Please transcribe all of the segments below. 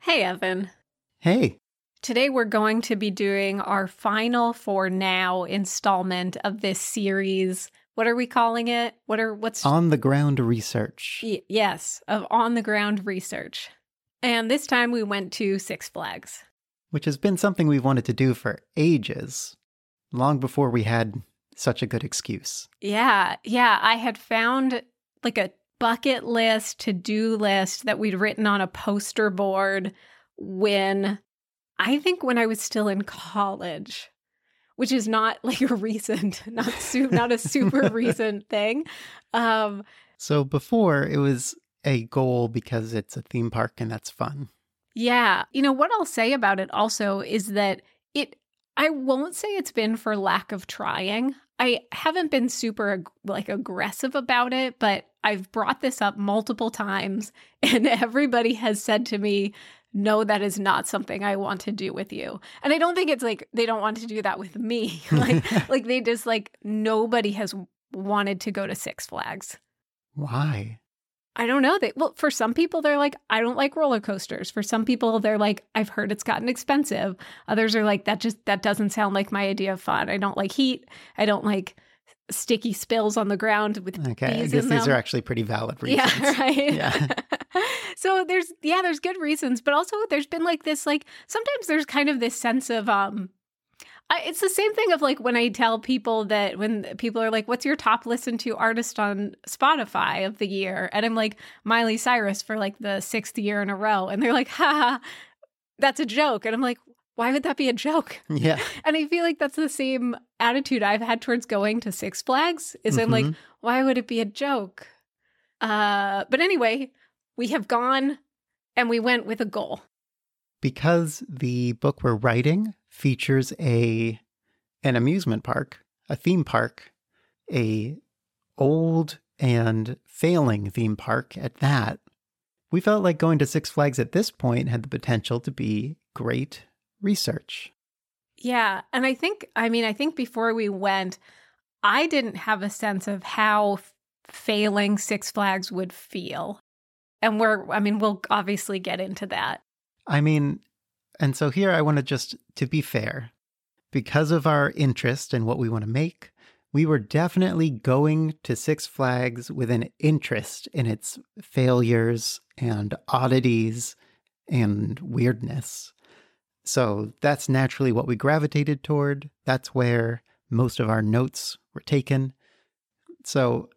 Hey, Evan. Hey. Today we're going to be doing our final for now installment of this series. What are we calling it? What's on the ground research? Yes, of on the ground research. And this time we went to Six Flags, which has been something we've wanted to do for ages, long before we had such a good excuse. Yeah, I had found like a bucket list, to-do list that we'd written on a poster board when I was still in college, which is not like a recent, not a super recent thing. So before it was a goal because it's a theme park and that's fun. Yeah. You know, what I'll say about it also is that I won't say it's been for lack of trying. I haven't been super aggressive about it, but I've brought this up multiple times and everybody has said to me, no, that is not something I want to do with you. And I don't think it's like they don't want to do that with me. They just nobody has wanted to go to Six Flags. Why? I don't know. For some people, they're like, I don't like roller coasters. For some people, they're like, I've heard it's gotten expensive. Others are like, that doesn't sound like my idea of fun. I don't like heat. I don't like sticky spills on the ground with bees in them. Okay, I guess these are actually pretty valid reasons. Yeah, right? Yeah. So there's good reasons. But also there's been sometimes there's kind of this sense of, it's the same thing of when I tell people that when people are like, what's your top listened to artist on Spotify of the year? And I'm like, Miley Cyrus for the sixth year in a row. And they're like, ha, that's a joke. And I'm like, why would that be a joke? Yeah. And I feel like that's the same attitude I've had towards going to Six Flags is I'm like, why would it be a joke? But anyway, we have gone and we went with a goal. Because the book we're writing features an amusement park, a theme park, a old and failing theme park at that, we felt like going to Six Flags at this point had the potential to be great research. Yeah. And I think before we went, I didn't have a sense of how failing Six Flags would feel. And we'll obviously get into that. And so here I want to just, to be fair, because of our interest in what we want to make, we were definitely going to Six Flags with an interest in its failures and oddities and weirdness. So that's naturally what we gravitated toward. That's where most of our notes were taken. So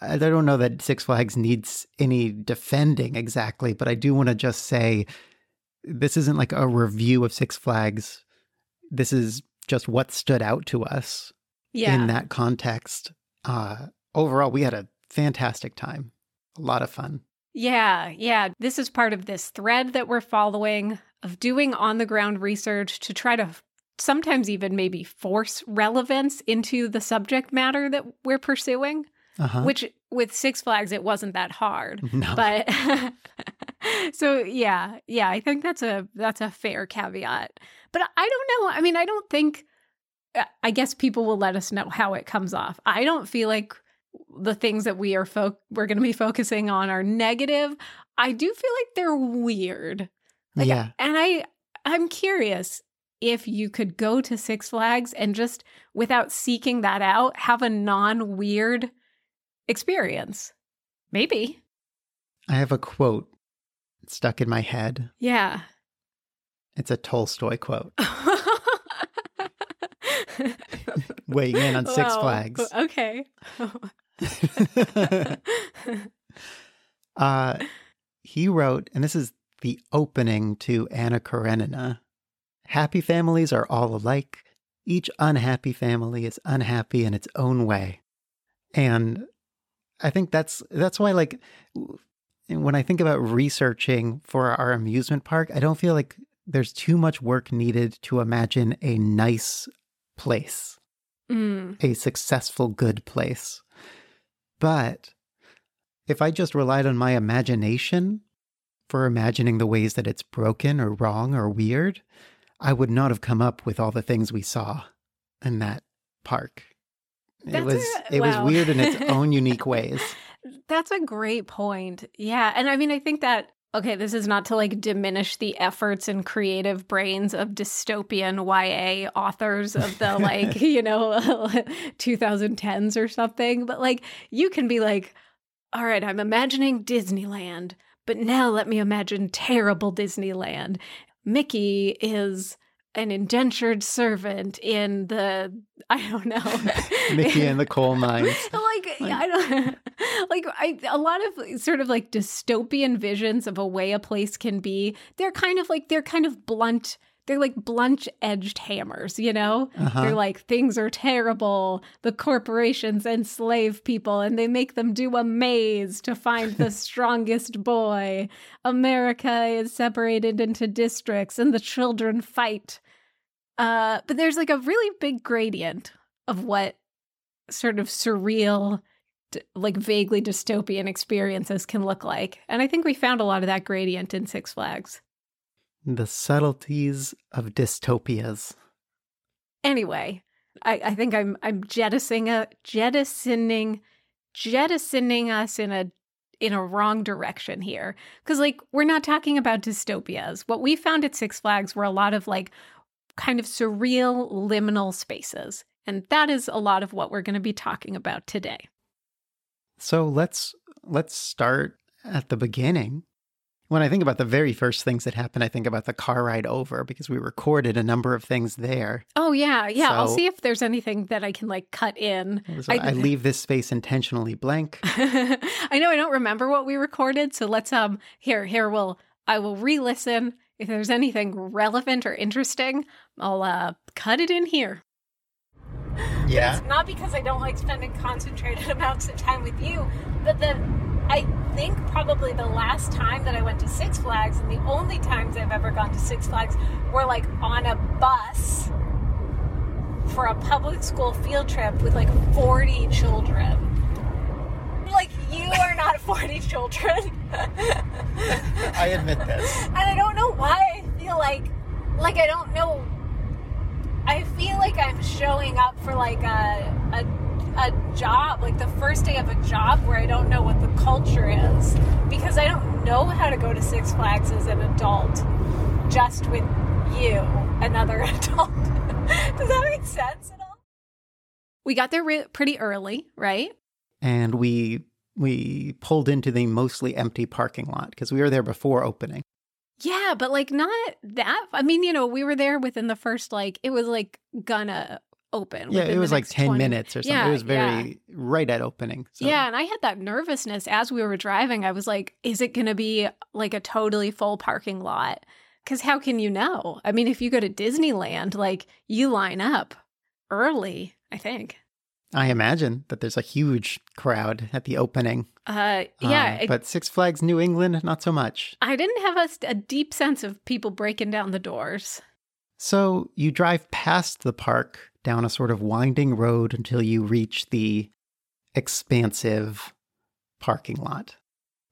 I don't know that Six Flags needs any defending exactly, but I do want to just say, this isn't like a review of Six Flags. This is just what stood out to us in that context. Overall, we had a fantastic time. A lot of fun. Yeah. This is part of this thread that we're following of doing on-the-ground research to try to sometimes even maybe force relevance into the subject matter that we're pursuing. Uh-huh. Which with Six Flags, it wasn't that hard. No. But so, I think that's a fair caveat. But I don't know. I don't think, I guess people will let us know how it comes off. I don't feel like the things that we're going to be focusing on are negative. I do feel like they're weird. And I'm curious if you could go to Six Flags and just without seeking that out, have a non-weird experience. Maybe. I have a quote stuck in my head. Yeah. It's a Tolstoy quote. Weighing in on Six Flags. Okay. He wrote, and this is the opening to Anna Karenina, happy families are all alike. Each unhappy family is unhappy in its own way. And I think that's why, when I think about researching for our amusement park, I don't feel like there's too much work needed to imagine a nice place, a successful, good place. But if I just relied on my imagination for imagining the ways that it's broken or wrong or weird, I would not have come up with all the things we saw in that park. It was weird in its own unique ways. That's a great point. Yeah. And I mean, I think that, okay, this is not to like diminish the efforts and creative brains of dystopian YA authors of the like, 2010s or something. But like, you can be like, all right, I'm imagining Disneyland, but now let me imagine terrible Disneyland. Mickey is an indentured servant in the, I don't know. Mickey and the coal mines. A lot of sort of like dystopian visions of a way a place can be, they're kind of blunt. They're like blunt-edged hammers, Uh-huh. They're like, things are terrible. The corporations enslave people, and they make them do a maze to find the strongest boy. America is separated into districts, and the children fight. But there's like a really big gradient of what sort of surreal, like vaguely dystopian experiences can look like. And I think we found a lot of that gradient in Six Flags. The subtleties of dystopias. Anyway, I think I'm jettisoning us in a wrong direction here, because like we're not talking about dystopias. What we found at Six Flags were a lot of like kind of surreal liminal spaces, and that is a lot of what we're going to be talking about today. So let's start at the beginning. When I think about the very first things that happened, I think about the car ride over, because we recorded a number of things there. Oh, yeah. Yeah. So, I'll see if there's anything that I can like cut in. So I leave this space intentionally blank. I know I don't remember what we recorded. So let's, I will re-listen. If there's anything relevant or interesting, I'll cut it in here. Yeah. But it's not because I don't like spending concentrated amounts of time with you, but I think probably the last time that I went to Six Flags, and the only times I've ever gone to Six Flags, were like on a bus for a public school field trip with like 40 children. Like, you are not 40 children. I admit this. And I don't know why I feel like I don't know. I feel like I'm showing up for like a job, like the first day of a job where I don't know what the culture is, because I don't know how to go to Six Flags as an adult, just with you, another adult. Does that make sense at all? We got there pretty early, right? And we pulled into the mostly empty parking lot, because we were there before opening. Yeah, but like not that, I mean, we were there within the first, like, it was like gonna open. Yeah, it was like 10 minutes or something. Yeah, it was very right at opening. So. Yeah, and I had that nervousness as we were driving. I was like, is it going to be like a totally full parking lot? Because how can you know? I mean, if you go to Disneyland, like you line up early, I think. I imagine that there's a huge crowd at the opening. But Six Flags New England, not so much. I didn't have a deep sense of people breaking down the doors. So you drive past the park down a sort of winding road until you reach the expansive parking lot.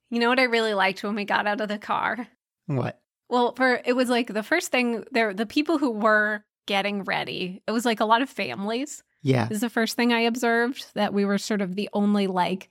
You know what I really liked when we got out of the car? What? Well, it was like the first thing there, the people who were getting ready, it was like a lot of families. Yeah. This is the first thing I observed, that we were sort of the only like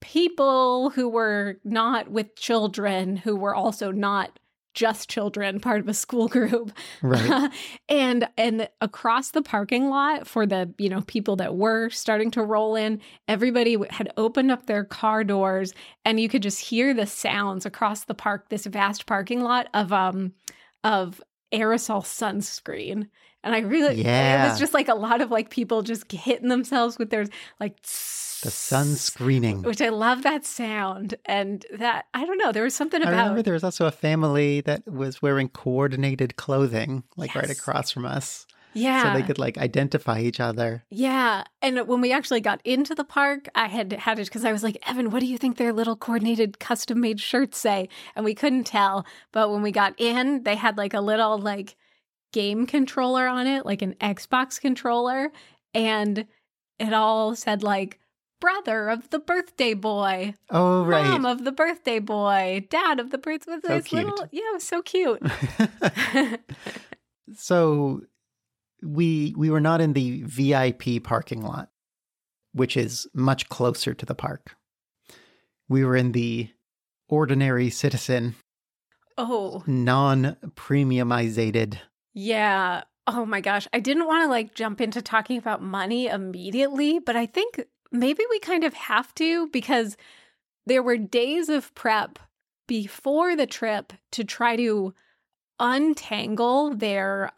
people who were not with children, who were also not just children, part of a school group. Right. And across the parking lot for the, people that were starting to roll in, everybody had opened up their car doors, and you could just hear the sounds across the park, this vast parking lot of aerosol sunscreen. And I really, it was just like a lot of like people just hitting themselves with their like the sunscreening, which I love that sound. And that, I don't know, there was something about. I remember there was also a family that was wearing coordinated clothing, like right across from us. Yeah. So they could like identify each other. Yeah. And when we actually got into the park, I had it because I was like, Evan, what do you think their little coordinated custom made shirts say? And we couldn't tell. But when we got in, they had like a little like game controller on it, like an Xbox controller. And it all said like brother of the birthday boy. Oh, right. Mom of the birthday boy. Dad of the birthday boy. Yeah, it was so cute. So we were not in the VIP parking lot, which is much closer to the park. We were in the ordinary citizen. Oh. Non-premiumizated. Yeah. Oh my gosh. I didn't want to jump into talking about money immediately, but I think maybe we kind of have to, because there were days of prep before the trip to try to untangle their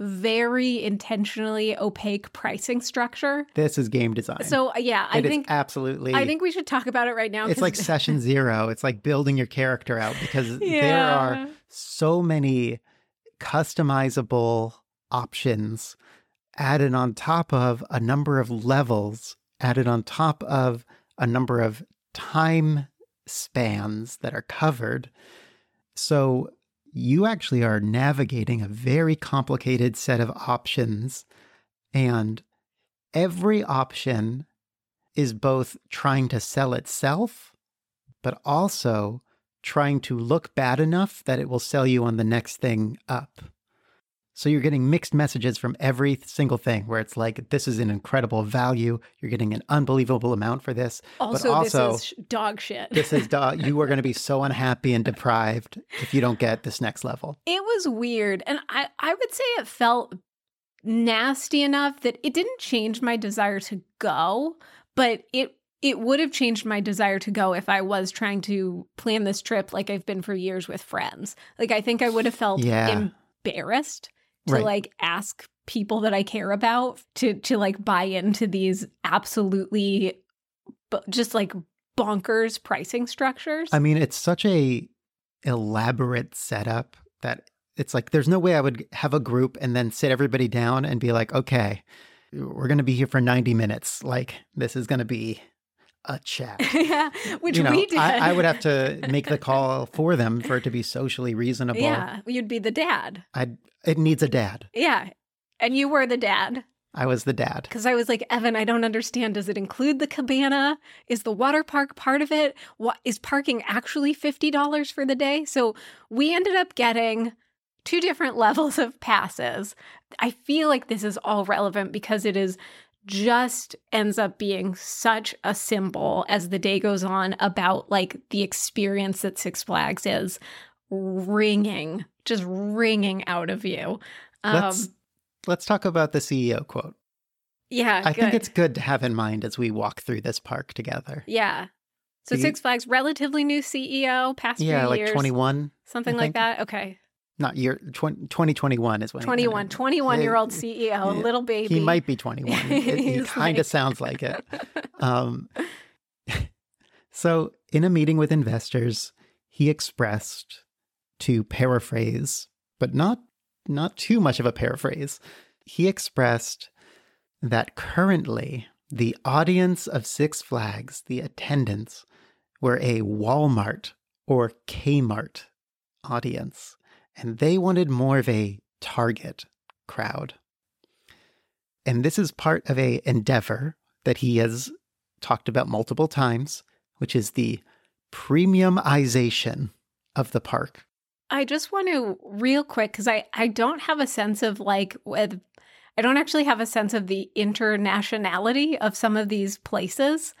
very intentionally opaque pricing structure. This is game design. So yeah, I think we should talk about it right now. It's like session zero. It's like building your character out, because there are so many customizable options added on top of a number of levels, added on top of a number of time spans that are covered. So you actually are navigating a very complicated set of options, and every option is both trying to sell itself, but also trying to look bad enough that it will sell you on the next thing up. So you're getting mixed messages from every single thing, where it's like, this is an incredible value. You're getting an unbelievable amount for this. Also this is dog shit. You are going to be so unhappy and deprived if you don't get this next level. It was weird. And I would say it felt nasty enough that it didn't change my desire to go, but it would have changed my desire to go if I was trying to plan this trip like I've been for years with friends. I think I would have felt embarrassed to ask people that I care about to buy into these absolutely just bonkers pricing structures. I mean, it's such a elaborate setup that it's there's no way I would have a group and then sit everybody down and be like, okay, we're going to be here for 90 minutes. This is going to be a chat. Yeah, which we did. I would have to make the call for them for it to be socially reasonable. Yeah, you'd be the dad. It needs a dad. Yeah, and you were the dad. I was the dad. Because I was like, Evan, I don't understand. Does it include the cabana? Is the water park part of it? Is parking actually $50 for the day? So we ended up getting two different levels of passes. I feel like this is all relevant because it is just ends up being such a symbol as the day goes on about the experience that Six Flags is ringing out of you. Let's talk about the CEO quote. Yeah, I think it's good to have in mind as we walk through this park together. Yeah. So Six Flags, relatively new CEO, past few years. Yeah, 21. Something like that. Okay. Not year 2021 is when 21-year-old CEO, little baby. He might be 21. He kind of sounds like it. So in a meeting with investors, he expressed, to paraphrase, but not too much of a paraphrase, he expressed that currently the audience of Six Flags, the attendants, were a Walmart or Kmart audience. And they wanted more of a Target crowd. And this is part of an endeavor that he has talked about multiple times, which is the premiumization of the park. I just want to, real quick, because I don't have a sense of I don't actually have a sense of the internationality of some of these places.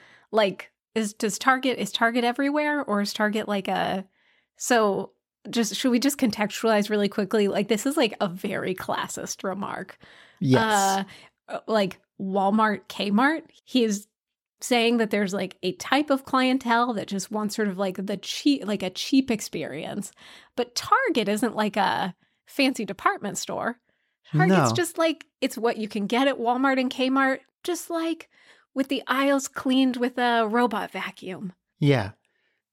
Is Target everywhere, or is Target should we just contextualize really quickly? This is a very classist remark. Yes. Walmart, Kmart. He is saying that there's a type of clientele that just wants sort of a cheap experience. But Target isn't a fancy department store. Target's just it's what you can get at Walmart and Kmart, just with the aisles cleaned with a robot vacuum. Yeah.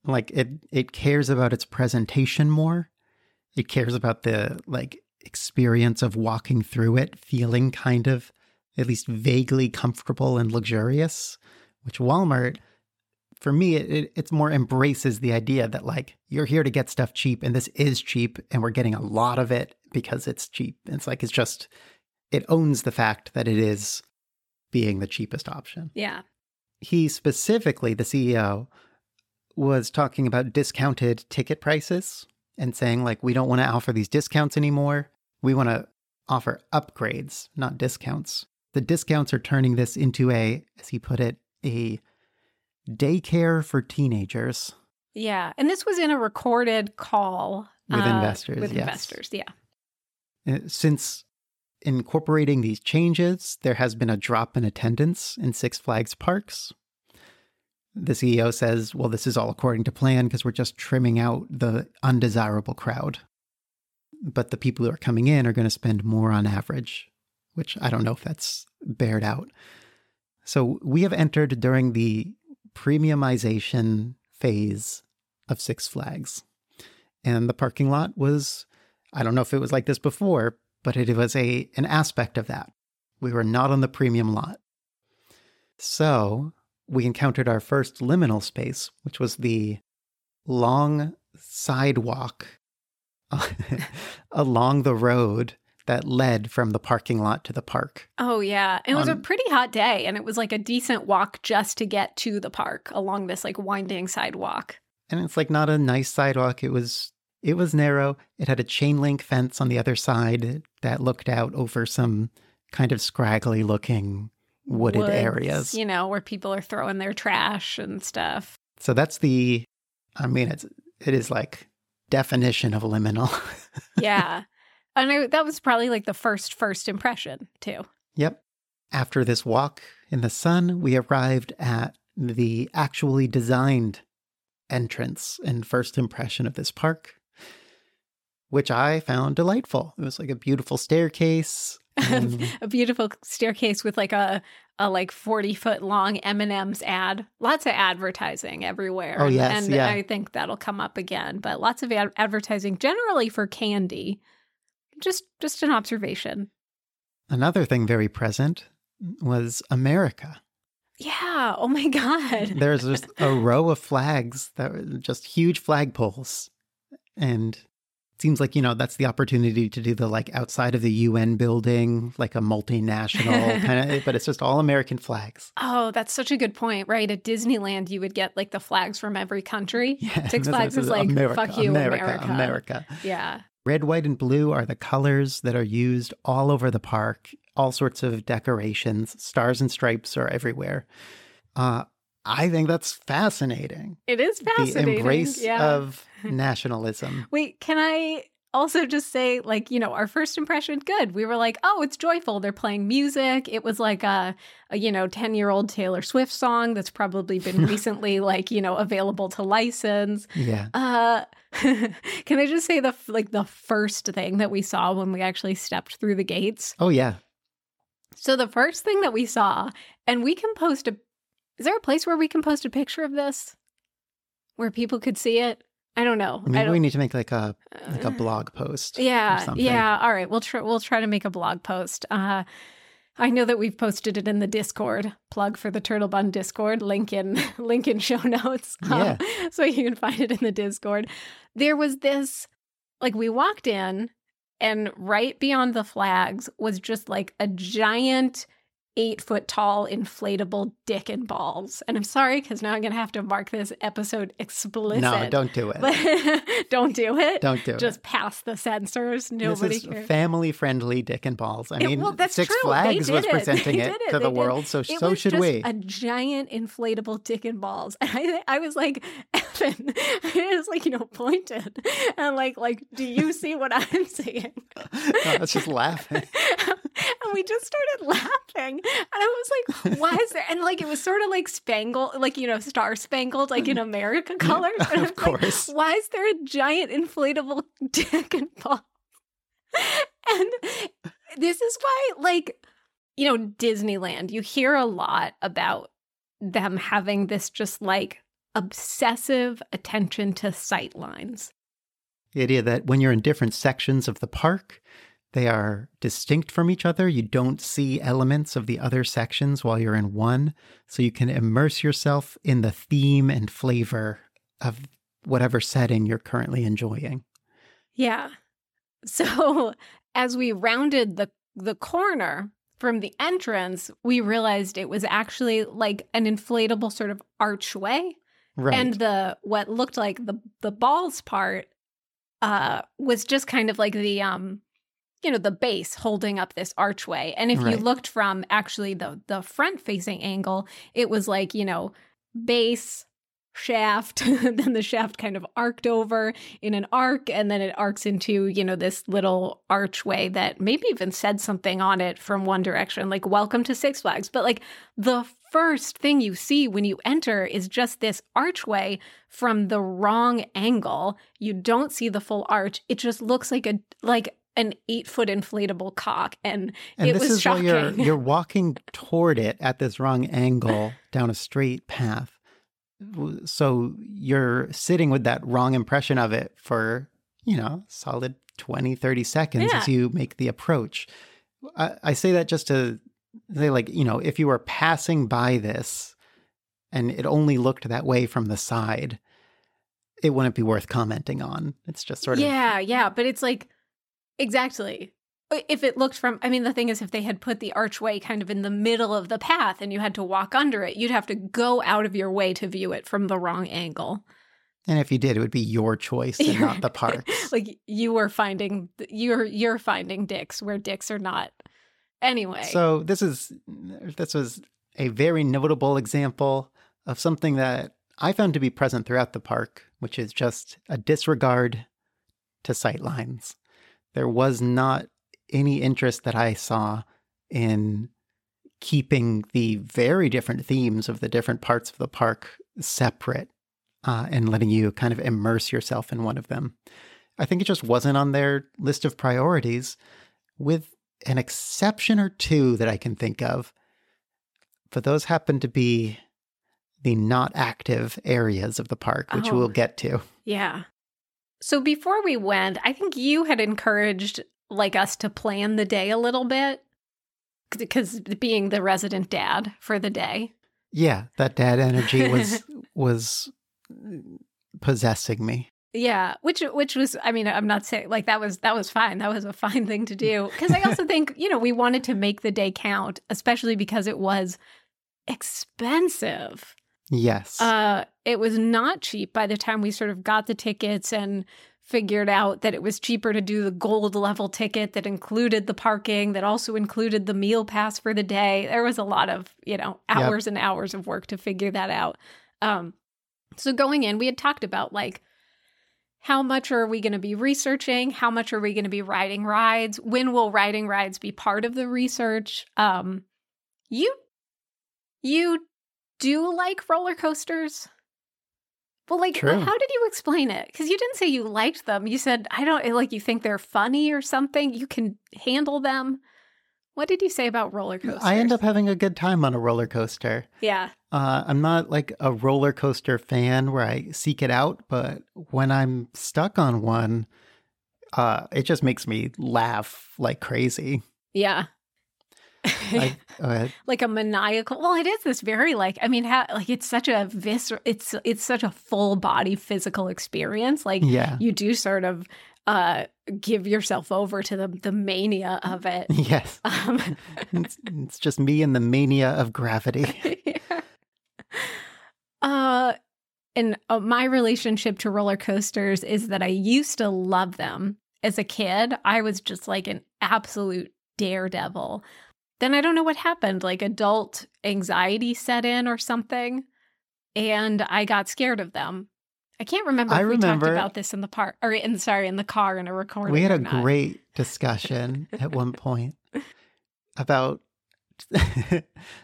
It cares about its presentation more. It cares about the experience of walking through it, feeling kind of at least vaguely comfortable and luxurious, which Walmart, for me, it's more embraces the idea that you're here to get stuff cheap, and this is cheap, and we're getting a lot of it because it's cheap. It owns the fact that it is being the cheapest option. Yeah. he specifically, the CEO, was talking about discounted ticket prices and saying, like, we don't want to offer these discounts anymore. We want to offer upgrades, not discounts. The discounts are turning this into a, as he put it, a daycare for teenagers. Yeah. And this was in a recorded call. With investors, with investors, yeah. Since incorporating these changes, there has been a drop in attendance in Six Flags parks. The CEO says, well, this is all according to plan because we're just trimming out the undesirable crowd. But the people who are coming in are going to spend more on average, which I don't know if that's bared out. So we have entered during the premiumization phase of Six Flags. And the parking lot was, I don't know if it was like this before, but it was an aspect of that. We were not on the premium lot. So we encountered our first liminal space, which was the long sidewalk along the road that led from the parking lot to the park. Oh, yeah. It was a pretty hot day, and it was like a decent walk just to get to the park along this like winding sidewalk. And it's like not a nice sidewalk. It was narrow. It had a chain link fence on the other side that looked out over some kind of scraggly looking woods, areas. You know, where people are throwing their trash and stuff. So that's it is like definition of liminal. Yeah. And that was probably like the first impression too. Yep. After this walk in the sun, we arrived at the actually designed entrance and first impression of this park, which I found delightful. It was like a beautiful staircase. A beautiful staircase with like a like 40-foot long M&M's ad. Lots of advertising everywhere. Oh, yes. And yeah. I think that'll come up again, but lots of advertising generally for candy. Just an observation. Another thing very present was America. Yeah. Oh, my God. There's just a row of flags that were just huge flagpoles. And it seems like, you know, that's the opportunity to do the like outside of the UN building, like a multinational kind of, but it's just all American flags. Oh, that's such a good point, right? At Disneyland, you would get like the flags from every country. Yeah, Six Flags is like, America, fuck you, America. Yeah. Red, white, and blue are the colors that are used all over the park. All sorts of decorations, stars and stripes are everywhere. I think that's fascinating. It is fascinating. The embrace of nationalism. Wait, can I also just say, like, you know, our first impression, good. We were like, oh, it's joyful. They're playing music. It was like a you know, 10-year-old Taylor Swift song that's probably been recently, like, you know, available to license. Yeah. Can I just say the first thing that we saw when we actually stepped through the gates? Oh, yeah. So the first thing that we saw, and we can post is there a place where we can post a picture of this where people could see it? I don't know. Maybe we need to make like a blog post. Yeah. Or something. Yeah. All right. We'll try to make a blog post. I know that we've posted it in the Discord, plug for the Turtle Bun Discord, link in show notes. So you can find it in the Discord. There was this, like, we walked in, and right beyond the flags was just like a giant 8-foot-tall inflatable dick and balls. And I'm sorry, because now I'm going to have to mark this episode explicit. No, don't do it. Don't do it. Just pass the censors. Nobody cares. This is family-friendly dick and balls. I mean, that's Six Flags was presenting it to the world, so should we. It was just a giant inflatable dick and balls. And I was like, Evan, I was like, you know, pointed. And like, do you see what I'm seeing? I was just laughing. And we just started laughing. And I was like, why is there? And like, it was sort of like spangled, like, you know, star spangled, like in America colors. And of course. Like, why is there a giant inflatable dick and balls? And this is why, like, you know, Disneyland, you hear a lot about them having this just like obsessive attention to sightlines. The idea that when you're in different sections of the park, they are distinct from each other. You don't see elements of the other sections while you're in one. So you can immerse yourself in the theme and flavor of whatever setting you're currently enjoying. Yeah. So as we rounded the corner from the entrance, we realized it was actually like an inflatable sort of archway. Right. And the what looked like the balls part was just kind of like the you know, the base holding up this archway. And if you looked from actually the front facing angle, it was like, you know, base, shaft, then the shaft kind of arced over in an arc, and then it arcs into, you know, this little archway that maybe even said something on it from One Direction, like welcome to Six Flags. But like the first thing you see when you enter is just this archway from the wrong angle. You don't see the full arch. It just looks like a like an 8-foot inflatable cock, and it this was is shocking. While you're walking toward it at this wrong angle down a straight path. So you're sitting with that wrong impression of it for, you know, solid 20, 30 seconds as you make the approach. I say that just to say, like, you know, if you were passing by this and it only looked that way from the side, it wouldn't be worth commenting on. It's just sort of... Yeah. But it's like, exactly. If it looked from, I mean, the thing is, if they had put the archway kind of in the middle of the path and you had to walk under it, you'd have to go out of your way to view it from the wrong angle. And if you did, it would be your choice and not the park's. Like you were finding, you're finding dicks where dicks are not. Anyway. So this was a very notable example of something that I found to be present throughout the park, which is just a disregard to sightlines. There was not any interest that I saw in keeping the very different themes of the different parts of the park separate and letting you kind of immerse yourself in one of them. I think it just wasn't on their list of priorities, with an exception or two that I can think of. But those happen to be the not active areas of the park, which we'll get to. Yeah. So before we went, I think you had encouraged like us to plan the day a little bit, because being the resident dad for the day. Yeah, that dad energy was was possessing me. Yeah, which was, I mean, I'm not saying like that was fine. That was a fine thing to do, because I also think, you know, we wanted to make the day count, especially because it was expensive. Yes. It was not cheap by the time we sort of got the tickets and figured out that it was cheaper to do the gold level ticket that included the parking, that also included the meal pass for the day. There was a lot of, you know, hours and hours of work to figure that out. So going in, we had talked about like, how much are we going to be researching? How much are we going to be riding rides? When will riding rides be part of the research? You do like roller coasters? Well, like, true. How did you explain it? Because you didn't say you liked them. You said, I don't, like, you think they're funny or something. You can handle them. What did you say about roller coasters? I end up having a good time on a roller coaster. Yeah. I'm not, like, a roller coaster fan where I seek it out. But when I'm stuck on one, it just makes me laugh like crazy. Yeah. Like a maniacal. Well, it is this very like. I mean, like it's such a visceral. It's such a full body physical experience. Like you do sort of give yourself over to the mania of it. Yes, it's just me and the mania of gravity. Yeah. And my relationship to roller coasters is that I used to love them as a kid. I was just like an absolute daredevil. Then I don't know what happened, like adult anxiety set in or something, and I got scared of them. I can't remember if we talked about this in the park, or in the car in a recording. We had a great discussion at one point about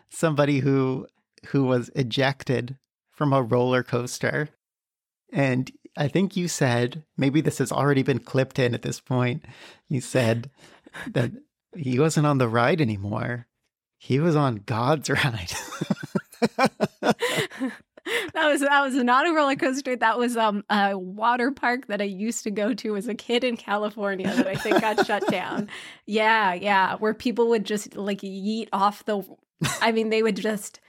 somebody who was ejected from a roller coaster. And I think you said, maybe this has already been clipped in at this point, you said that... He wasn't on the ride anymore. He was on God's ride. That was not a roller coaster. That was a water park that I used to go to as a kid in California that I think got shut down. Yeah. Where people would just like yeet off the... I mean, they would just...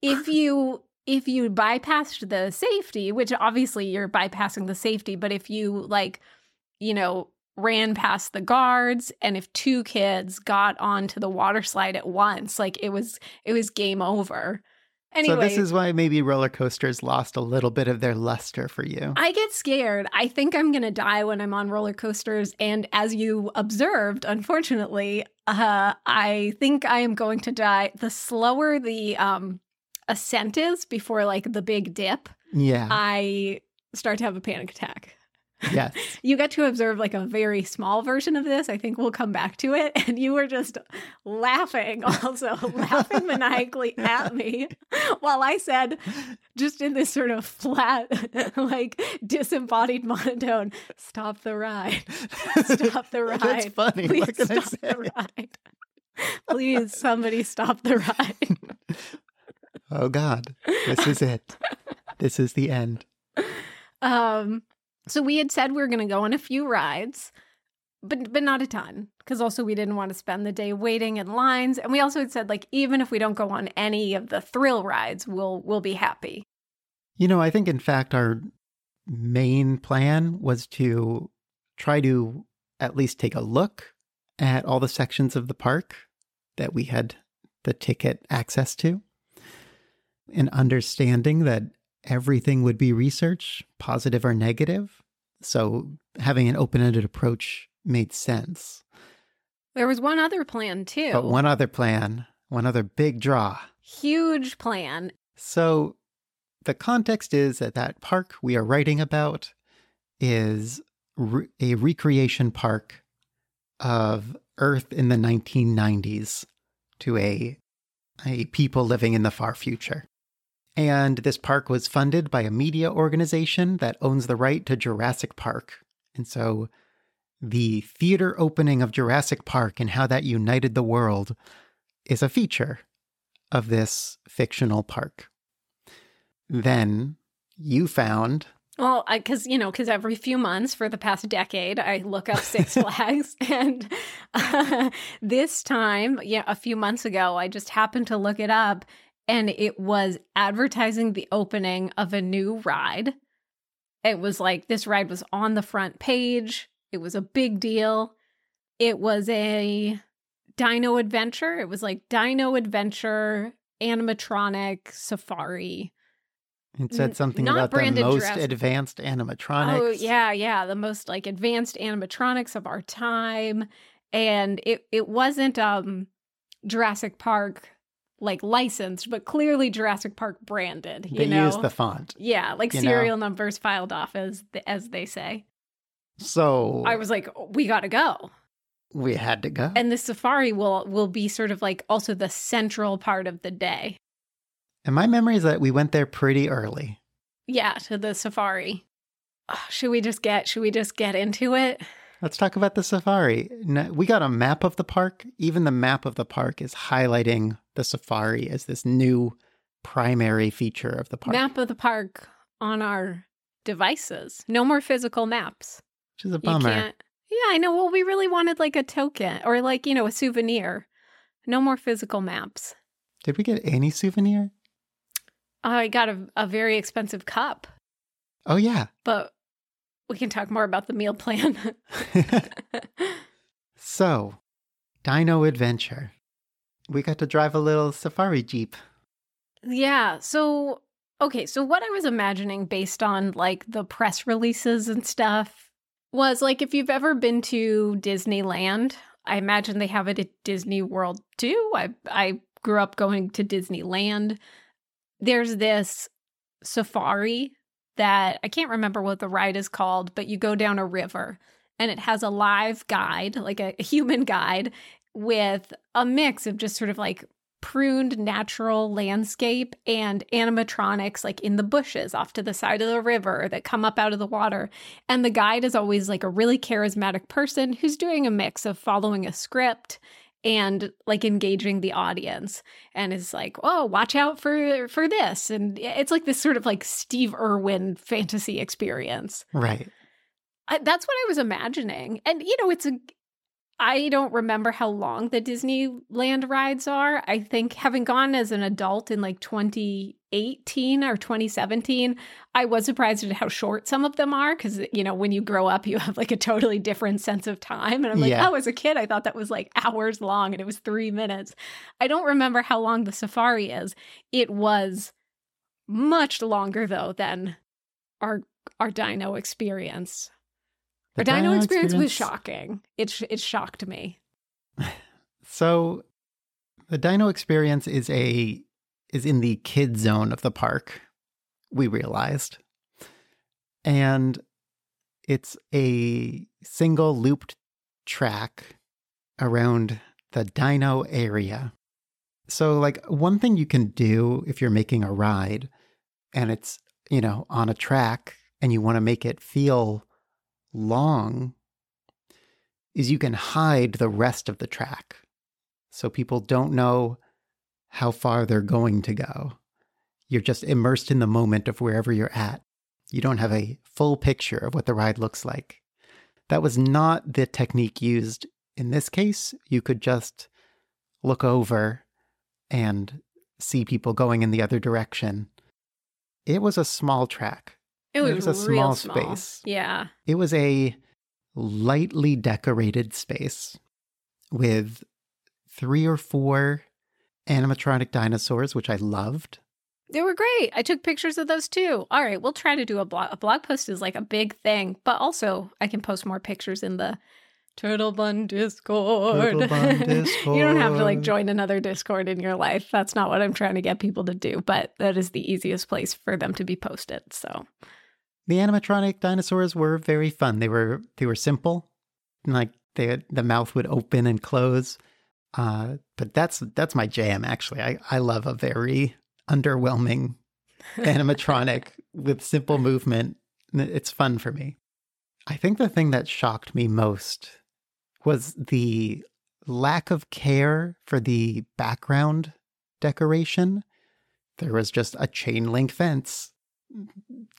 If you bypassed the safety, which obviously you're bypassing the safety, but if you like, you know... ran past the guards, and if two kids got onto the water slide at once, like it was game over. Anyway, so this is why maybe roller coasters lost a little bit of their luster for you. I get scared. I think I'm going to die when I'm on roller coasters. And as you observed, unfortunately, I think I am going to die. The slower the ascent is before like the big dip, yeah, I start to have a panic attack. Yes. You get to observe like a very small version of this. I think we'll come back to it. And you were just laughing, also laughing maniacally at me while I said, just in this sort of flat, like disembodied monotone, stop the ride. Stop the ride. That's funny. Please what can stop I say? The ride. Please, somebody stop the ride. Oh, God. This is it. This is the end. So we had said we were going to go on a few rides, but not a ton, because also we didn't want to spend the day waiting in lines. And we also had said, like, even if we don't go on any of the thrill rides, we'll be happy. You know, I think, in fact, our main plan was to try to at least take a look at all the sections of the park that we had the ticket access to, and understanding that everything would be research, positive or negative. So having an open-ended approach made sense. There was one other plan, too. But one other plan, one other big draw. Huge plan. So the context is that that park we are writing about is a recreation park of Earth in the 1990s to a people living in the far future. And this park was funded by a media organization that owns the right to Jurassic Park. And so the theater opening of Jurassic Park and how that united the world is a feature of this fictional park. Then you found... Well, because every few months for the past decade, I look up Six Flags. And this time, a few months ago, I just happened to look it up. And it was advertising the opening of a new ride. It was like, this ride was on the front page. It was a big deal. It was a dino adventure. It was like dino adventure, animatronic safari. It said something about the most advanced animatronics. Oh, yeah. The most like advanced animatronics of our time. And it wasn't Jurassic Park like licensed, but clearly Jurassic Park branded. They use the font. Yeah, like serial numbers filed off as they say. So I was like, we got to go. We had to go. And the safari will be sort of like also the central part of the day. And my memory is that we went there pretty early. Yeah, to the safari. Oh, should we just get into it? Let's talk about the safari. We got a map of the park. Even the map of the park is highlighting the safari as this new primary feature of the park. Map of the park on our devices. No more physical maps. Which is a bummer. Yeah, I know. Well, we really wanted like a token or like, a souvenir. No more physical maps. Did we get any souvenir? I got a very expensive cup. Oh, yeah. But... we can talk more about the meal plan. So, dino adventure. We got to drive a little safari jeep. Yeah. So, okay. So what I was imagining based on like the press releases and stuff was like, if you've ever been to Disneyland, I imagine they have it at Disney World too. I grew up going to Disneyland. There's this safari that I can't remember what the ride is called, but you go down a river and it has a live guide, like a human guide, with a mix of just sort of like pruned natural landscape and animatronics like in the bushes off to the side of the river that come up out of the water. And the guide is always like a really charismatic person who's doing a mix of following a script and like engaging the audience, and is like, oh, watch out for this. And it's like this sort of like Steve Irwin fantasy experience. Right. That's what I was imagining. And, I don't remember how long the Disneyland rides are. I think having gone as an adult in like 2018, 2018 or 2017, I was surprised at how short some of them are because, you know, when you grow up, you have like a totally different sense of time. And I'm like, oh, as a kid, I thought that was like hours long and it was 3 minutes. I don't remember how long the safari is. It was much longer, though, than our dino experience. The dino experience was shocking. It shocked me. So the dino experience is in the kid zone of the park, we realized. And it's a single looped track around the dino area. So like one thing you can do if you're making a ride and it's, you know, on a track and you want to make it feel long is you can hide the rest of the track so people don't know how far they're going to go. You're just immersed in the moment of wherever you're at. You don't have a full picture of what the ride looks like. That was not the technique used in this case. You could just look over and see people going in the other direction. It was a small track. It was a small space. Yeah. It was a lightly decorated space with 3 or 4 animatronic dinosaurs, which I loved. They were great. I took pictures of those too. All right, we'll try to do a blog. A blog post is like a big thing, but also I can post more pictures in the Turtle Bun Discord. You don't have to like join another Discord in your life. That's not what I'm trying to get people to do, but that is the easiest place for them to be posted. So the animatronic dinosaurs were very fun. They were simple. Like the mouth would open and close. But that's my jam, actually. I love a very underwhelming animatronic with simple movement. It's fun for me. I think the thing that shocked me most was the lack of care for the background decoration. There was just a chain link fence,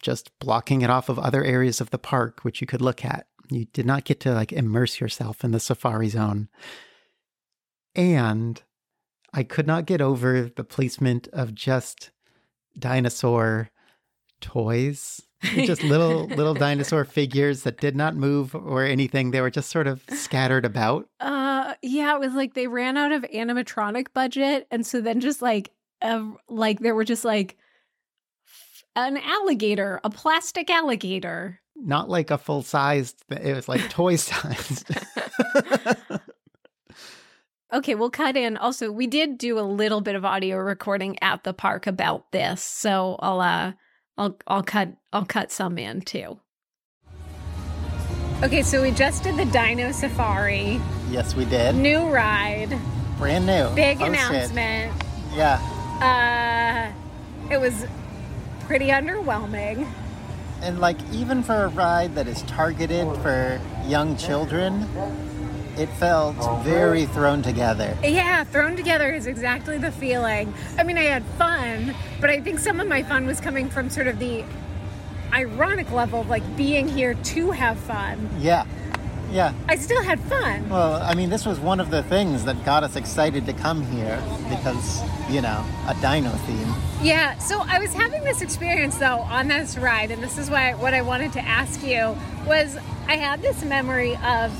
just blocking it off of other areas of the park, which you could look at. You did not get to like immerse yourself in the safari zone. And I could not get over the placement of just dinosaur toys. Just little dinosaur figures that did not move or anything. They were just sort of scattered about. It was like they ran out of animatronic budget. And so then just like there were just like an alligator, a plastic alligator. Not like a full-sized, it was like toy-sized. Okay, we'll cut in. Also, we did do a little bit of audio recording at the park about this. So I'll cut some in too. Okay, so we just did the Dino Safari. Yes, we did. New ride. Brand new. Big announcement. Shit. Yeah. It was pretty underwhelming. And like even for a ride that is targeted for young children, it felt very thrown together. Yeah, thrown together is exactly the feeling. I mean, I had fun, but I think some of my fun was coming from sort of the ironic level of like being here to have fun. Yeah. I still had fun. Well, I mean, this was one of the things that got us excited to come here because, you know, a dino theme. Yeah, so I was having this experience, though, on this ride, and this is why what I wanted to ask you was I had this memory of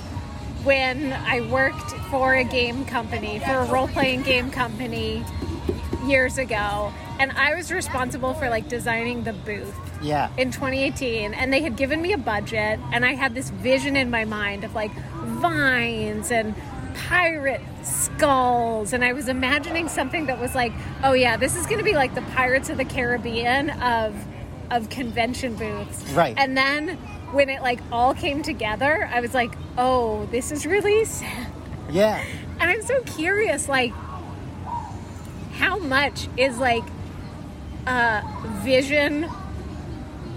when I worked for a game company, for a role-playing game company years ago, and I was responsible for like designing the booth in 2018, and they had given me a budget, and I had this vision in my mind of like vines and pirate skulls, and I was imagining something that was like, oh yeah, this is going to be like the Pirates of the Caribbean of convention booths. Right. And then when it like all came together, I was like, oh, this is really sad. Yeah. And I'm so curious, like, how much is like a vision,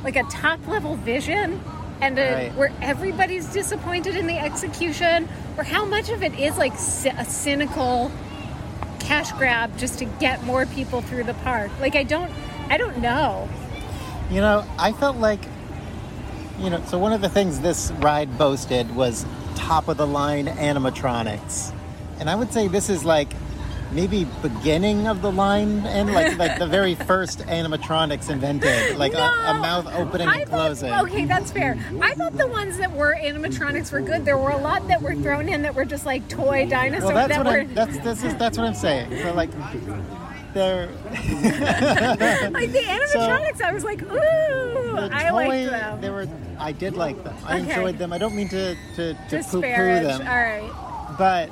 like a top level vision, and where everybody's disappointed in the execution, or how much of it is like a cynical cash grab just to get more people through the park? Like, I don't know. You know, I felt like, you know, so one of the things this ride boasted was top-of-the-line animatronics. And I would say this is like maybe beginning of the line and like the very first animatronics invented, like no, a mouth opening and closing. Okay, that's fair. I thought the ones that were animatronics were good. There were a lot that were thrown in that were just like toy dinosaurs. Well, that's what I'm saying. So like they're like the animatronics. So, I was like, ooh, I liked them. They were. I did like them. I enjoyed them. I don't mean to poo-poo them. All right, but.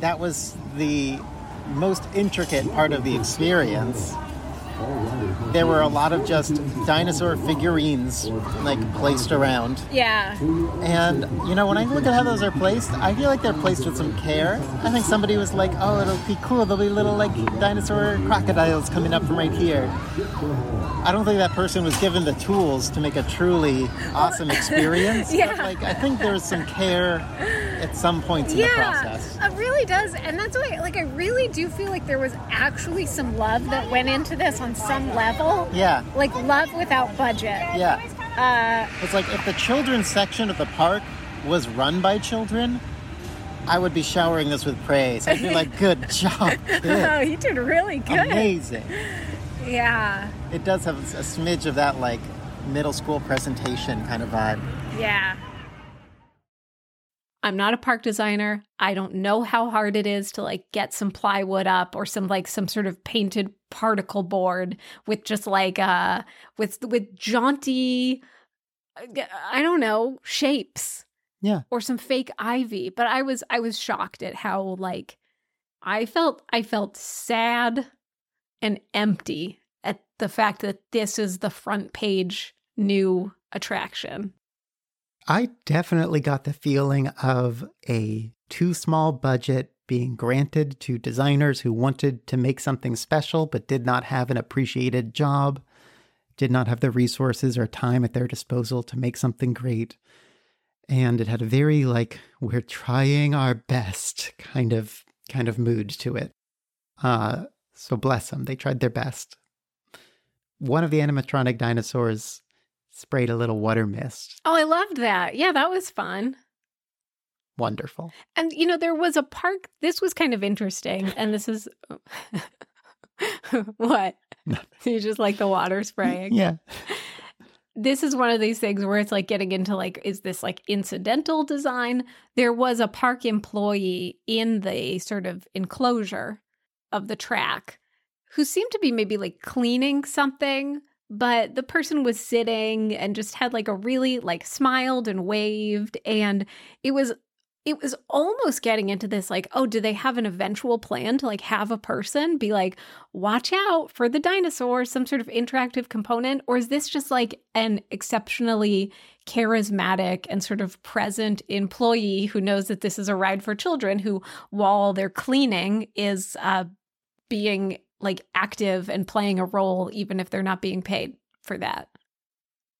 That was the most intricate part of the experience. There were a lot of just dinosaur figurines, like, placed around. Yeah. And, you know, when I look at how those are placed, I feel like they're placed with some care. I think somebody was like, oh, it'll be cool. There'll be little, like, dinosaur crocodiles coming up from right here. I don't think that person was given the tools to make a truly awesome experience. Yeah. But, like, I think there was some care at some points in the process. Yeah, it really does. And that's why, like, I really do feel like there was actually some love that went into this on some level. Yeah. Like, love without budget. Yeah. It's like, if the children's section of the park was run by children, I would be showering this with praise. I'd be like, good job, kid. Oh, you did really good. Amazing. Yeah. It does have a smidge of that, like, middle school presentation kind of vibe. Yeah. I'm not a park designer. I don't know how hard it is to, like, get some plywood up or some, like, some sort of painted particle board with just, like, with jaunty, I don't know, shapes. Yeah. Or some fake ivy. But I was shocked at how, like, I felt sad and empty at the fact that this is the front page new attraction. I definitely got the feeling of a too small budget being granted to designers who wanted to make something special but did not have an appreciated job, did not have the resources or time at their disposal to make something great. And it had a very, like, we're trying our best kind of mood to it. So bless them. They tried their best. One of the animatronic dinosaurs sprayed a little water mist. Oh, I loved that. Yeah, that was fun. Wonderful. And, you know, there was a park. This was kind of interesting. And this is... What? Nothing. You just like the water spraying? Yeah. This is one of these things where it's like getting into like, is this like incidental design? There was a park employee in the sort of enclosure of the track who seemed to be maybe like cleaning something, but the person was sitting and just had like a really like smiled and waved. And it was almost getting into this like, oh, do they have an eventual plan to like have a person be like, watch out for the dinosaurs, some sort of interactive component? Or is this just like an exceptionally charismatic and sort of present employee who knows that this is a ride for children who, while they're cleaning, is being like active and playing a role, even if they're not being paid for that?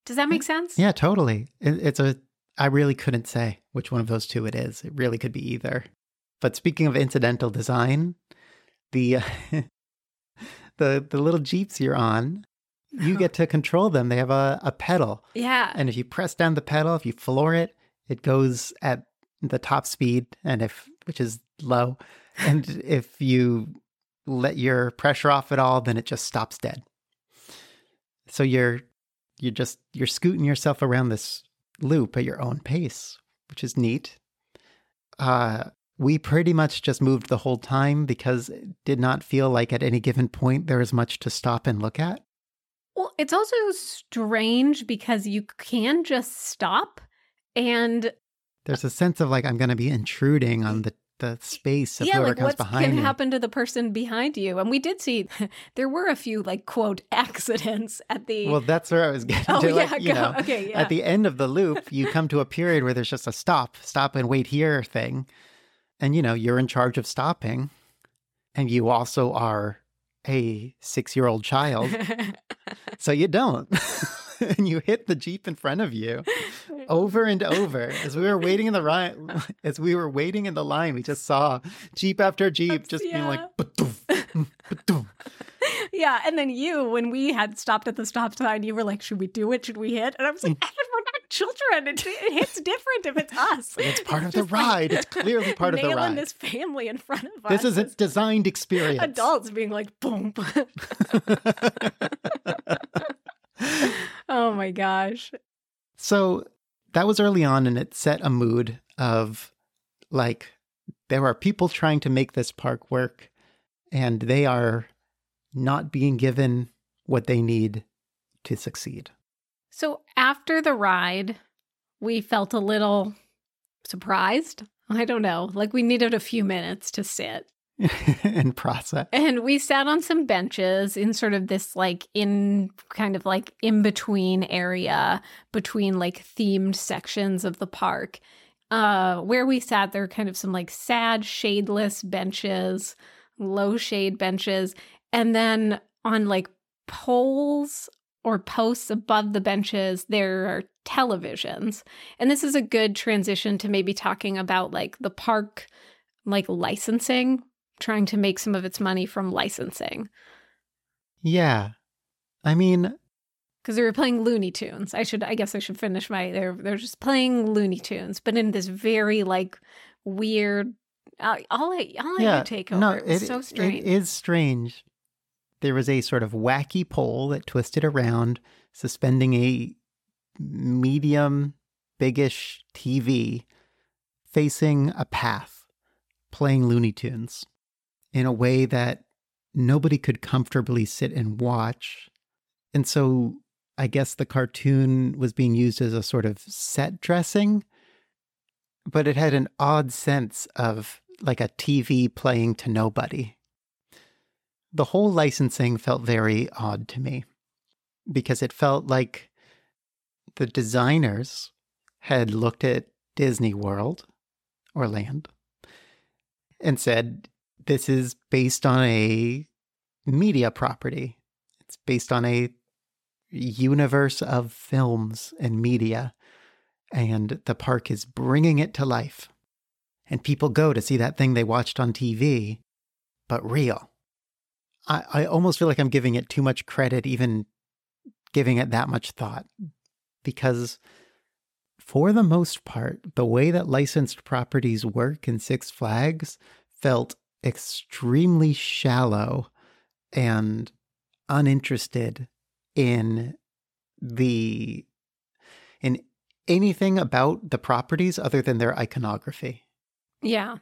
Does that make sense? Yeah, totally. I really couldn't say which one of those two it is. It really could be either. But speaking of incidental design, the the little Jeeps you're on, you get to control them. They have a pedal. Yeah. And if you press down the pedal, if you floor it, it goes at the top speed, and which is low. And if you let your pressure off at all, then it just stops dead. So you're scooting yourself around this loop at your own pace, which is neat. We pretty much just moved the whole time because it did not feel like at any given point there was much to stop and look at. Well, it's also strange because you can just stop, and there's a sense of like, I'm going to be intruding on the space of whoever comes behind me. Yeah, like what can happen to the person behind you. And we did see there were a few like, quote, accidents at the... Well, that's where I was getting to. Yeah, like, you know, okay, yeah. At the end of the loop, you come to a period where there's just a stop and wait here thing. And, you know, you're in charge of stopping. And you also are a 6-year-old child. So you don't. And you hit the Jeep in front of you over and over. As we were waiting in the line, we just saw Jeep after Jeep just being like, ba-doof, ba-doof. Yeah. And then when we had stopped at the stop sign, you were like, should we do it? Should we hit? And I was like, Evan, we're not children. It hits different if it's us. It's part of the ride. It's clearly part of the ride. Nailing this family in front of us. This is a designed experience. Adults being like, boom. Oh my gosh. So that was early on, and it set a mood of like, there are people trying to make this park work, and they are not being given what they need to succeed. So after the ride, we felt a little surprised. I don't know. Like, we needed a few minutes to sit. And process. And we sat on some benches in sort of this like in between area between like themed sections of the park. Where we sat, there were kind of some like sad, shadeless benches, low shade benches. And then on like poles or posts above the benches, there are televisions. And this is a good transition to maybe talking about like the park, like licensing, trying to make some of its money from licensing. Yeah. I mean, because they were playing Looney Tunes. I guess I should finish my, they're just playing Looney Tunes, but in this very like weird, It's so strange. It is strange. There was a sort of wacky pole that twisted around, suspending a medium, biggish TV facing a path, playing Looney Tunes in a way that nobody could comfortably sit and watch. And so I guess the cartoon was being used as a sort of set dressing, but it had an odd sense of like a TV playing to nobody. The whole licensing felt very odd to me because it felt like the designers had looked at Disney World or Land and said, this is based on a media property. It's based on a universe of films and media, and the park is bringing it to life. And people go to see that thing they watched on TV, but real. I almost feel like I'm giving it too much credit, even giving it that much thought, because for the most part, the way that licensed properties work in Six Flags felt extremely shallow and uninterested in anything about the properties other than their iconography. Yeah.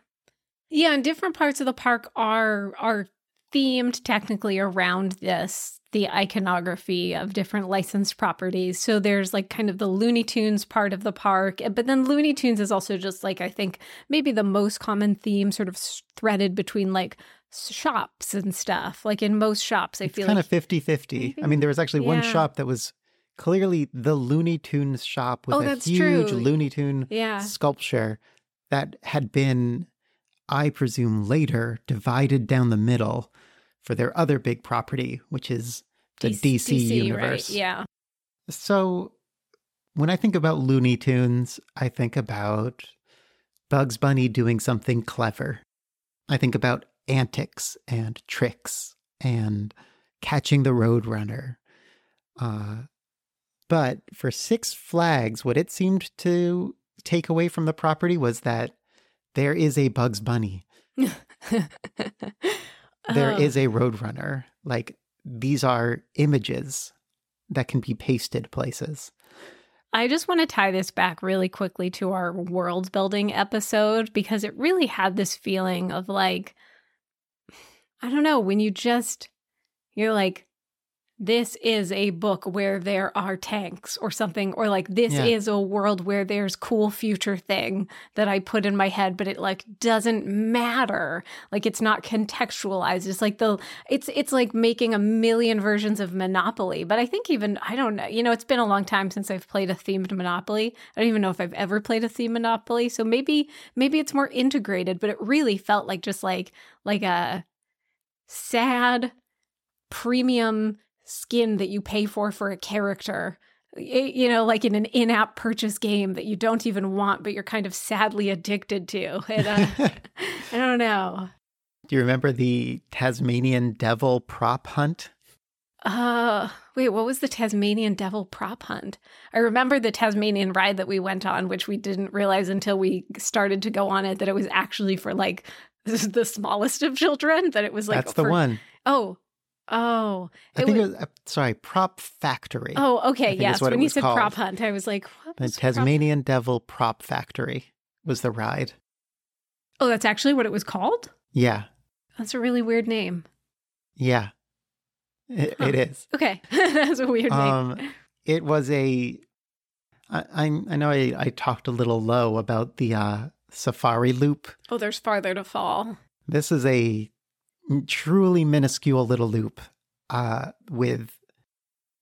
Yeah, and different parts of the park are themed technically around this, the iconography of different licensed properties. So there's like kind of the Looney Tunes part of the park, but then Looney Tunes is also just like, I think maybe the most common theme sort of threaded between like shops and stuff. Like in most shops, I feel kind like of 50-50. I mean, there was actually one shop that was clearly the Looney Tunes shop with a huge Looney Tune sculpture that had been, I presume later, divided down the middle for their other big property, which is the DC universe. Right? Yeah. So when I think about Looney Tunes, I think about Bugs Bunny doing something clever. I think about antics and tricks and catching the Roadrunner. But for Six Flags, what it seemed to take away from the property was that there is a Bugs Bunny. There is a Roadrunner. Like, these are images that can be pasted places. I just want to tie this back really quickly to our world building episode, because it really had this feeling of like, I don't know, when you're like, this is a book where there are tanks or something, or like this is a world where there's cool future thing that I put in my head, but it like doesn't matter. Like it's not contextualized. It's like it's like making a million versions of Monopoly. But I think even, I don't know, you know, it's been a long time since I've played a themed Monopoly. I don't even know if I've ever played a themed Monopoly. So maybe it's more integrated, but it really felt like just like a sad premium skin that you pay for a character, you know, like in an in-app purchase game that you don't even want, but you're kind of sadly addicted to. And, I don't know. Do you remember the Tasmanian Devil prop hunt? Wait, what was the Tasmanian Devil prop hunt? I remember the Tasmanian ride that we went on, which we didn't realize until we started to go on it, that it was actually for like the smallest of children, that it was like... That's the one. Oh. I think it was, Prop Factory. Oh, okay, yes. When you said called. Prop hunt, I was like, what was the Tasmanian Devil Prop Factory was the ride. Oh, that's actually what it was called? Yeah. That's a really weird name. Yeah. It is. Okay. That's a weird name. It was a... I know I talked a little low about the safari loop. Oh, there's farther to fall. This is a truly minuscule little loop with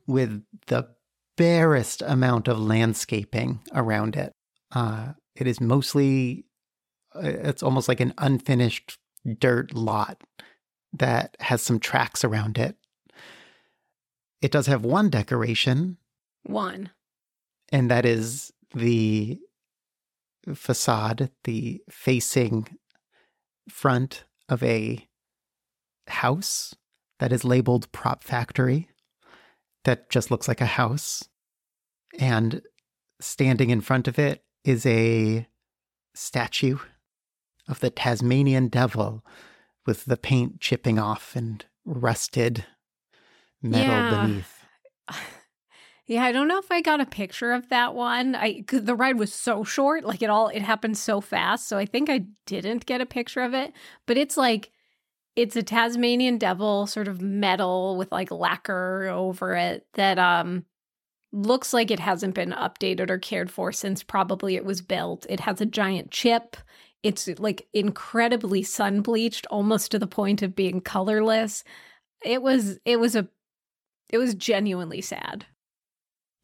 the barest amount of landscaping around it. It is mostly... It's almost like an unfinished dirt lot that has some tracks around it. It does have one decoration. One. And that is the facade, the facing front of a house that is labeled Prop Factory, that just looks like a house. And standing in front of it is a statue of the Tasmanian Devil with the paint chipping off and rusted metal beneath. Yeah, I don't know if I got a picture of that one. Cause the ride was so short, like it happened so fast. So I think I didn't get a picture of it, but it's a Tasmanian Devil sort of metal with like lacquer over it that looks like it hasn't been updated or cared for since probably it was built. It has a giant chip. It's like incredibly sun bleached, almost to the point of being colorless. It was genuinely sad.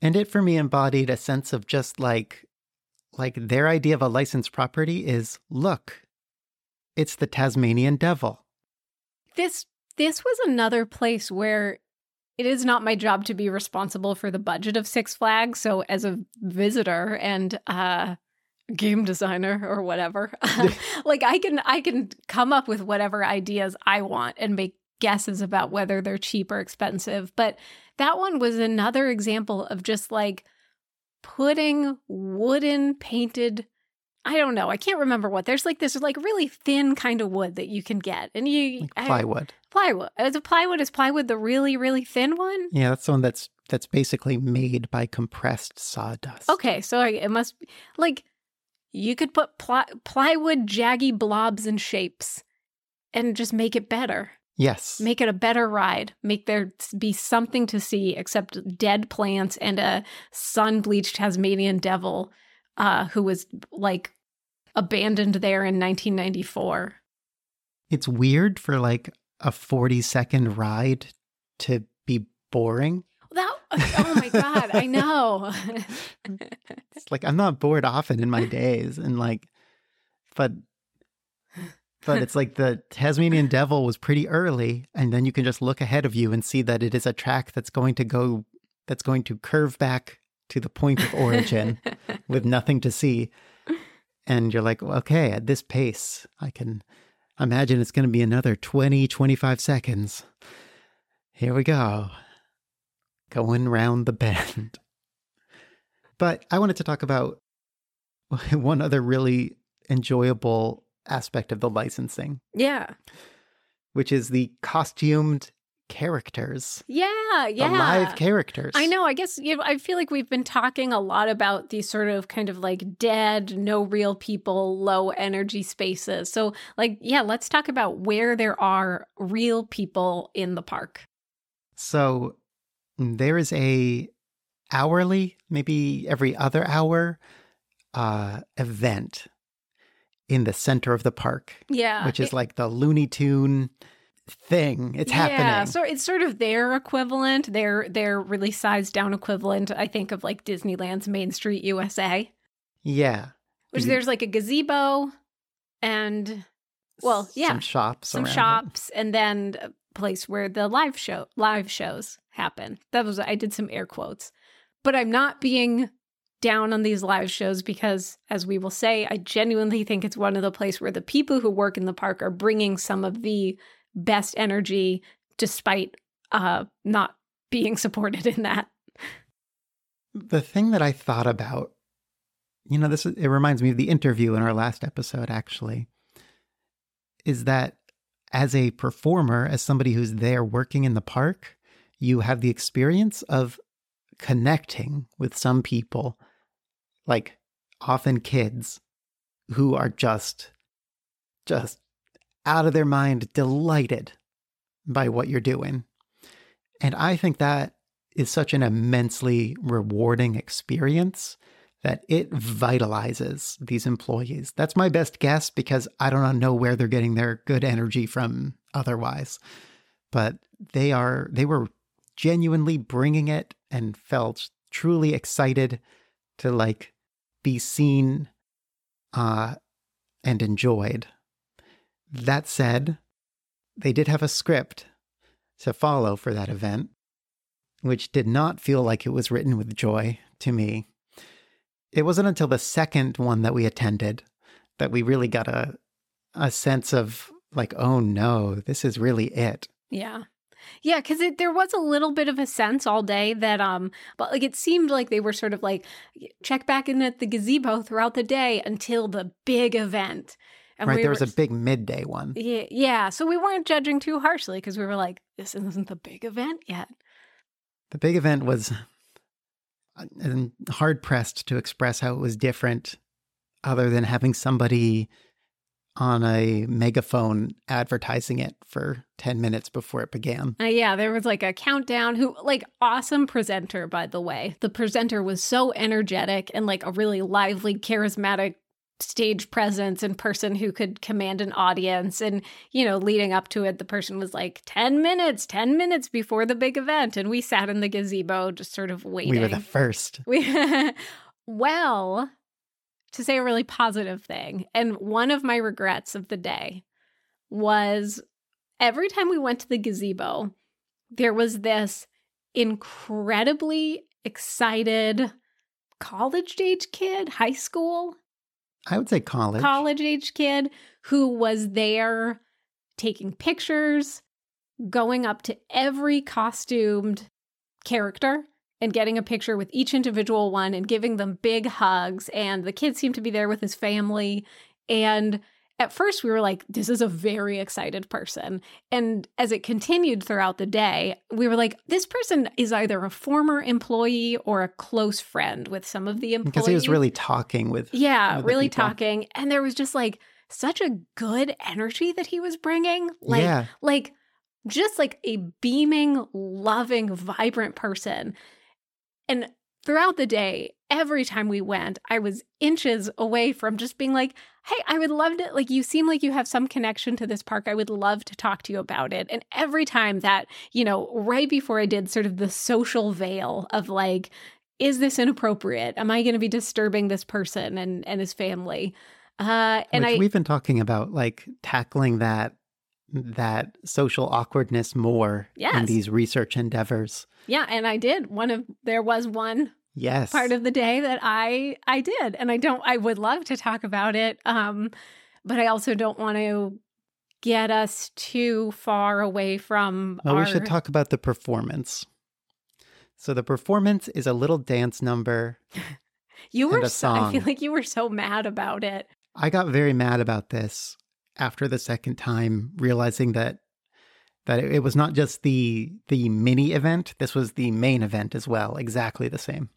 And it, for me, embodied a sense of just like their idea of a licensed property is, look, it's the Tasmanian Devil. This was another place where it is not my job to be responsible for the budget of Six Flags. So as a visitor and game designer or whatever, like I can come up with whatever ideas I want and make guesses about whether they're cheap or expensive. But that one was another example of just like putting wooden painted, I don't know, I can't remember what. There's like this like really thin kind of wood that you can get. And you like plywood. Plywood. Is plywood the really, really thin one? Yeah, that's the one that's basically made by compressed sawdust. Okay, so it must be like you could put plywood jaggy blobs and shapes and just make it better. Yes. Make it a better ride. Make there be something to see except dead plants and a sun-bleached Tasmanian Devil who was, like, abandoned there in 1994. It's weird for, like, a 40-second ride to be boring. Oh, my God. I know. It's like, I'm not bored often in my days. And, like, But it's like the Tasmanian Devil was pretty early, and then you can just look ahead of you and see that it is a track that's going to curve back to the point of origin with nothing to see. And you're like, okay, at this pace, I can imagine it's going to be another 20, 25 seconds. Here we go. Going round the bend. But I wanted to talk about one other really enjoyable aspect of the licensing. Yeah. Which is the costumed characters. Yeah. The live characters. I know. I guess, you know, I feel like we've been talking a lot about these sort of kind of like dead, no real people, low energy spaces. So like, yeah, let's talk about where there are real people in the park. So there is a hourly, maybe every other hour, event in the center of the park. Yeah. Which is like the Looney Tune thing. It's happening. Yeah, so it's sort of their equivalent, their really sized down equivalent, I think, of like Disneyland's Main Street USA. Yeah. Which there's like a gazebo and, well, yeah. Some shops and then a place where the live shows happen. I did some air quotes. But I'm not being down on these live shows because, as we will say, I genuinely think it's one of the places where the people who work in the park are bringing some of the best energy despite not being supported in that. The thing that I thought about, you know, it reminds me of the interview in our last episode, actually, is that as a performer, as somebody who's there working in the park, you have the experience of connecting with some people, like often kids, who are just out of their mind, delighted by what you're doing. And I think that is such an immensely rewarding experience that it vitalizes these employees. That's my best guess, because I don't know where they're getting their good energy from otherwise. But they were genuinely bringing it and felt truly excited to like be seen and enjoyed. That said, they did have a script to follow for that event, which did not feel like it was written with joy to me. It wasn't until the second one that we attended that we really got a sense of like, oh no, this is really it. Yeah. Yeah, because there was a little bit of a sense all day that, but like it seemed like they were sort of like check back in at the gazebo throughout the day until the big event. And right, there was a big midday one. Yeah, so we weren't judging too harshly because we were like, this isn't the big event yet. The big event was... and hard-pressed to express how it was different other than having somebody on a megaphone advertising it for 10 minutes before it began. Yeah, there was like a countdown who, like, awesome presenter, by the way. The presenter was so energetic and like a really lively, charismatic stage presence and person who could command an audience. And, you know, leading up to it, the person was like, 10 minutes before the big event. And we sat in the gazebo just sort of waiting. We were the first. Well, to say a really positive thing, and one of my regrets of the day was every time we went to the gazebo, there was this incredibly excited college-age kid, high school, I would say college. College-age kid who was there taking pictures, going up to every costumed character and getting a picture with each individual one and giving them big hugs. And the kid seemed to be there with his family. And at first we were like, this is a very excited person. And as it continued throughout the day, we were like, this person is either a former employee or a close friend with some of the employees. Because he was really talking with talking. And there was just like such a good energy that he was bringing. Like, yeah. Like just like a beaming, loving, vibrant person. And throughout the day, every time we went, I was inches away from just being like, hey, I would love to, like, you seem like you have some connection to this park. I would love to talk to you about it. And every time that, you know, right before I did sort of the social veil of like, is this inappropriate? Am I going to be disturbing this person and his family? We've been talking about like tackling that social awkwardness more in these research endeavors. Yeah. And I did. There was one. Yes. Part of the day that I did. And I would love to talk about it. But I also don't want to get us too far away from we should talk about the performance. So the performance is a little dance number. I feel like you were so mad about it. I got very mad about this after the second time, realizing that it was not just the mini event. This was the main event as well. Exactly the same.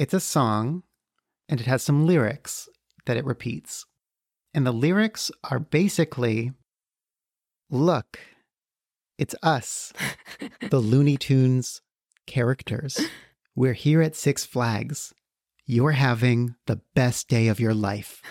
It's a song, and it has some lyrics that it repeats. And the lyrics are basically, look, it's us, the Looney Tunes characters. We're here at Six Flags. You're having the best day of your life.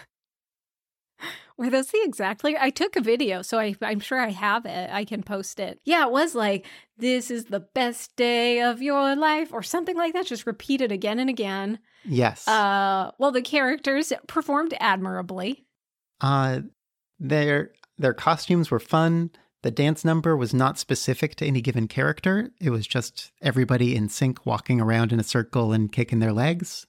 Were those the exact lyrics? I took a video, so I'm sure I have it. I can post it. Yeah, it was like, this is the best day of your life or something like that. Just repeated again and again. Yes. Well, the characters performed admirably. Their costumes were fun. The dance number was not specific to any given character. It was just everybody in sync walking around in a circle and kicking their legs.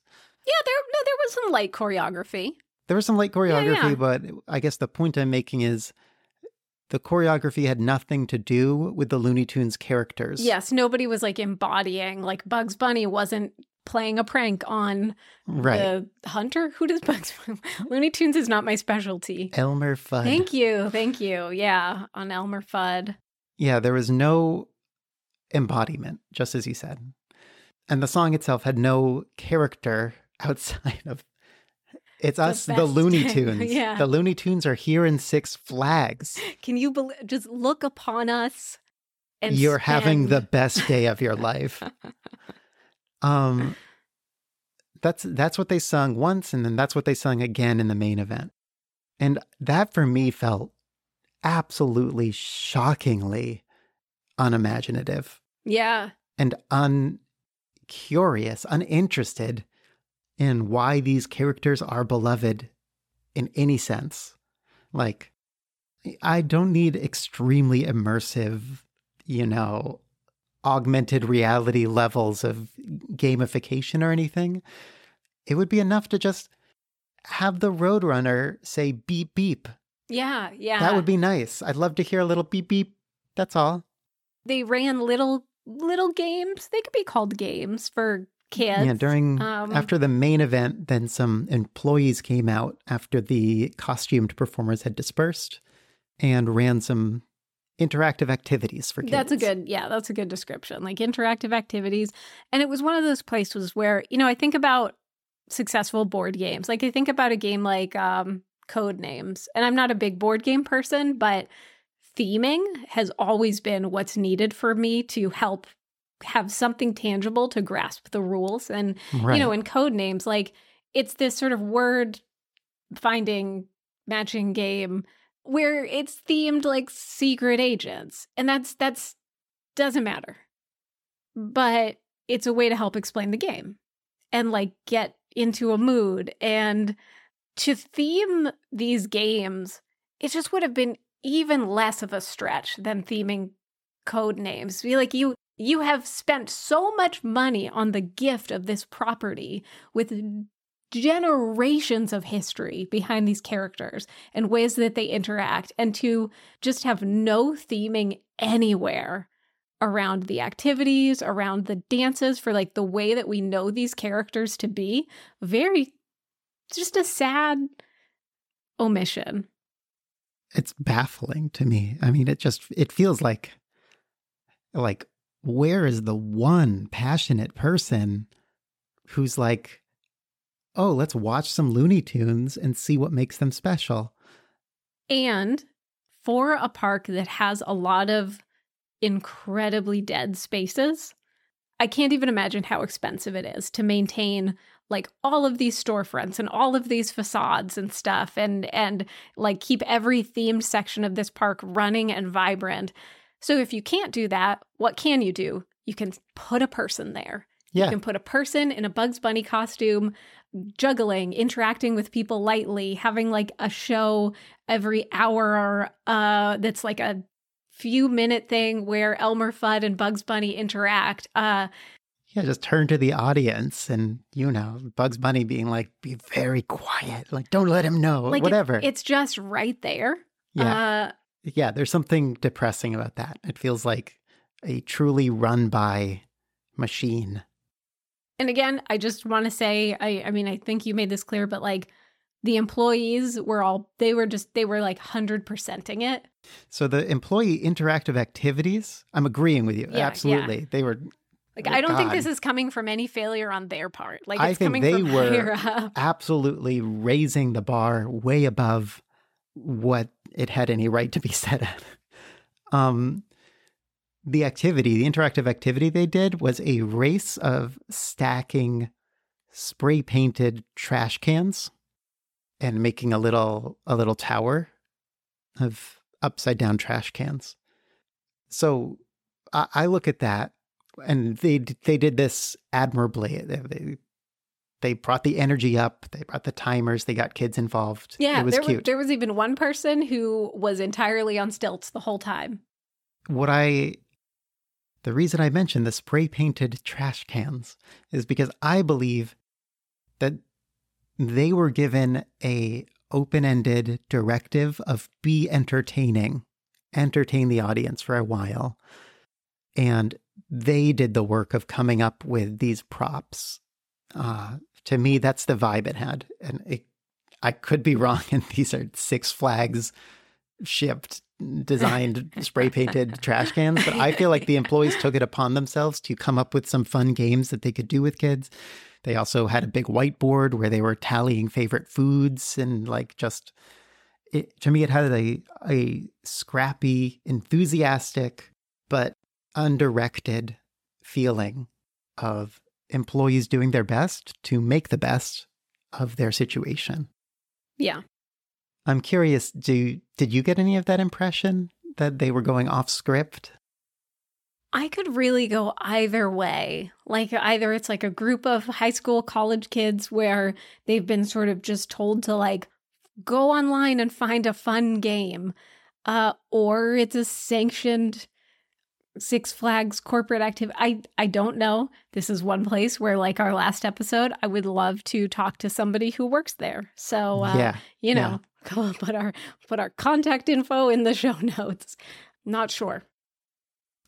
Yeah, there was some light choreography. There was some light choreography, but I guess the point I'm making is the choreography had nothing to do with the Looney Tunes characters. Yes, nobody was like embodying, like Bugs Bunny wasn't playing a prank on the hunter. Who does Bugs Bunny? Looney Tunes is not my specialty. Elmer Fudd. Thank you. Yeah, on Elmer Fudd. Yeah, there was no embodiment, just as you said. And the song itself had no character outside of the Looney Tunes. Yeah. The Looney Tunes are here in Six Flags. Can you just look upon us? And you're having the best day of your life. That's what they sung once, and then that's what they sung again in the main event. And that for me felt absolutely shockingly unimaginative. Yeah. And uncurious, uninterested in why these characters are beloved in any sense. Like, I don't need extremely immersive, augmented reality levels of gamification or anything. It would be enough to just have the Roadrunner say beep, beep. Yeah, yeah. That would be nice. I'd love to hear a little beep, beep. That's all. They ran little games. They could be called games for kids. Yeah, during after the main event, then some employees came out after the costumed performers had dispersed and ran some interactive activities for kids. That's a good description. Like interactive activities. And it was one of those places where, I think about successful board games. Like I think about a game like Codenames. And I'm not a big board game person, but theming has always been what's needed for me to help have something tangible to grasp the rules. And, in Codenames, like it's this sort of word finding, matching game where it's themed like secret agents. And that's doesn't matter. But it's a way to help explain the game and like get into a mood. And to theme these games, it just would have been even less of a stretch than theming Codenames. Be like you have spent so much money on the gift of this property with generations of history behind these characters and ways that they interact, and to just have no theming anywhere around the activities, around the dances for like the way that we know these characters to be, just a sad omission. It's baffling to me. I mean, it feels like, where is the one passionate person who's like, oh, let's watch some Looney Tunes and see what makes them special? And for a park that has a lot of incredibly dead spaces, I can't even imagine how expensive it is to maintain like all of these storefronts and all of these facades and stuff and like keep every themed section of this park running and vibrant. So if you can't do that, what can you do? You can put a person there. Yeah. You can put a person in a Bugs Bunny costume, juggling, interacting with people lightly, having like a show every hour that's like a few minute thing where Elmer Fudd and Bugs Bunny interact. Yeah, just turn to the audience and, Bugs Bunny being like, be very quiet. Like, don't let him know, like whatever. It's just right there. Yeah. Yeah, there's something depressing about that. It feels like a truly run-by machine. And again, I just want to say, I mean, I think you made this clear, but like the employees were they were like 100%ing it. So the employee interactive activities, I'm agreeing with you. Yeah, absolutely. Yeah. They were... Like, I don't think this is coming from any failure on their part. Like, I think they were absolutely raising the bar way above what it had any right to be set at. The interactive activity they did was a race of stacking spray-painted trash cans and making a little tower of upside-down trash cans. So I look at that. And they did this admirably. They brought the energy up. They brought the timers. They got kids involved. Yeah, it was cute. There was even one person who was entirely on stilts the whole time. The reason I mentioned the spray-painted trash cans is because I believe that they were given a open-ended directive of be entertaining entertain the audience for a while. And they did the work of coming up with these props. To me, that's the vibe it had. And I could be wrong, and these are Six Flags shipped, designed, spray-painted trash cans, but I feel like the employees took it upon themselves to come up with some fun games that they could do with kids. They also had a big whiteboard where they were tallying favorite foods and to me, it had a scrappy, enthusiastic, but undirected feeling of employees doing their best to make the best of their situation. Yeah. I'm curious, did you get any of that impression that they were going off script? I could really go either way. Either it's a group of high school, college kids where they've been sort of just told to go online and find a fun game, or it's a sanctioned Six Flags corporate activity. I don't know. This is one place where our last episode, I would love to talk to somebody who works there. So, Come on, put our contact info in the show notes. Not sure.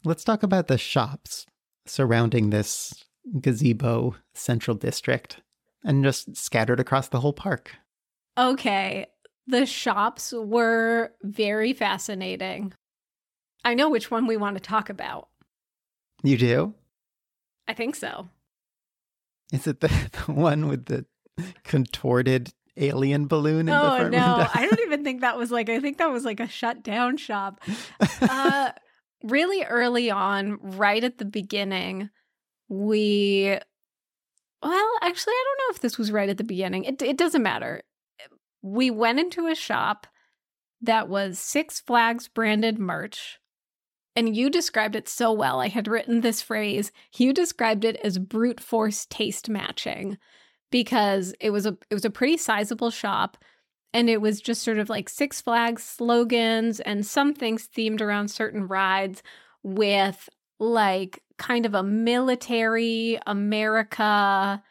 Let's talk about the shops surrounding this gazebo central district and just scattered across the whole park. Okay. The shops were very fascinating. I know which one we want to talk about. You do? I think so. Is it the one with the contorted alien balloon in the front window? Oh, no. I don't even think that was I think that was a shut down shop. Really early on, right at the beginning, well, actually, I don't know if this was right at the beginning. It doesn't matter. We went into a shop that was Six Flags branded merch. And you described it so well. I had written this phrase. You described it as brute force taste matching because it was a pretty sizable shop, and it was just sort of Six Flags slogans and some things themed around certain rides with kind of a military America,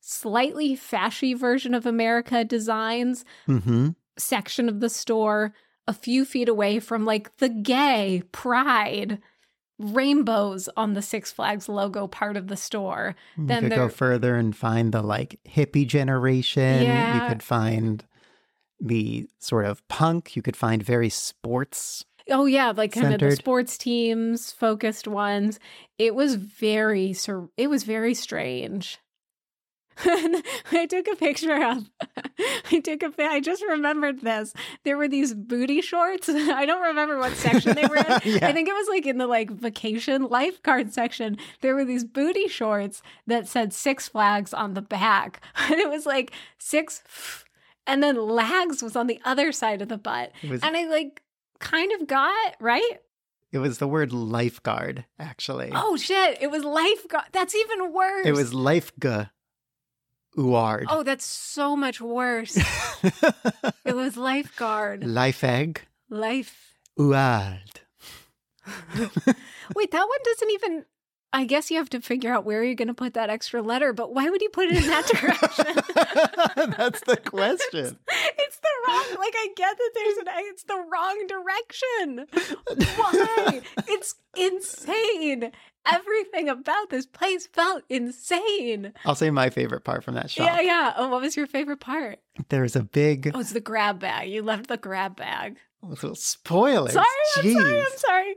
slightly fashy version of America designs section of the store, a few feet away from the gay pride rainbows on the Six Flags logo part of the store. Then you could go further and find the hippie generation. Yeah. You could find the sort of punk. You could find very sports. Oh yeah, kind of the sports teams focused ones. It was very strange. I took a picture of. I just remembered this. There were these booty shorts. I don't remember what section they were in. Yeah. I think it was in the vacation lifeguard section. There were these booty shorts that said Six Flags on the back, and it was and then Lags was on the other side of the butt. And I kind of got right. It was the word lifeguard, actually. Oh shit! It was lifeguard. That's even worse. It was lifega. Uard. Oh, that's so much worse. It was lifeguard. Life egg. Life. Uard. Wait, that one doesn't even... I guess you have to figure out where you're going to put that extra letter, but why would you put it in that direction? That's the question. It's the wrong... I get that it's the wrong direction. Why? It's insane. Everything about this place felt insane. I'll say my favorite part from that shop. Yeah. Oh, what was your favorite part? There's a big... Oh, it's the grab bag. You left the grab bag. Little spoilers. I'm sorry.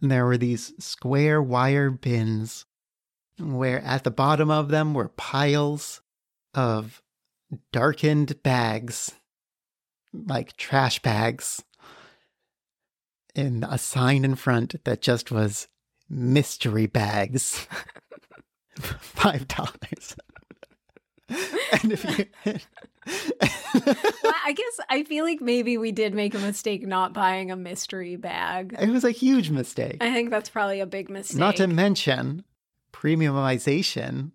And there were these square wire bins where at the bottom of them were piles of darkened bags, trash bags, and a sign in front that just was... mystery bags. $5. And if you... Well, I guess I feel maybe we did make a mistake not buying a mystery bag. It was a huge mistake. I think that's probably a big mistake. Not to mention premiumization.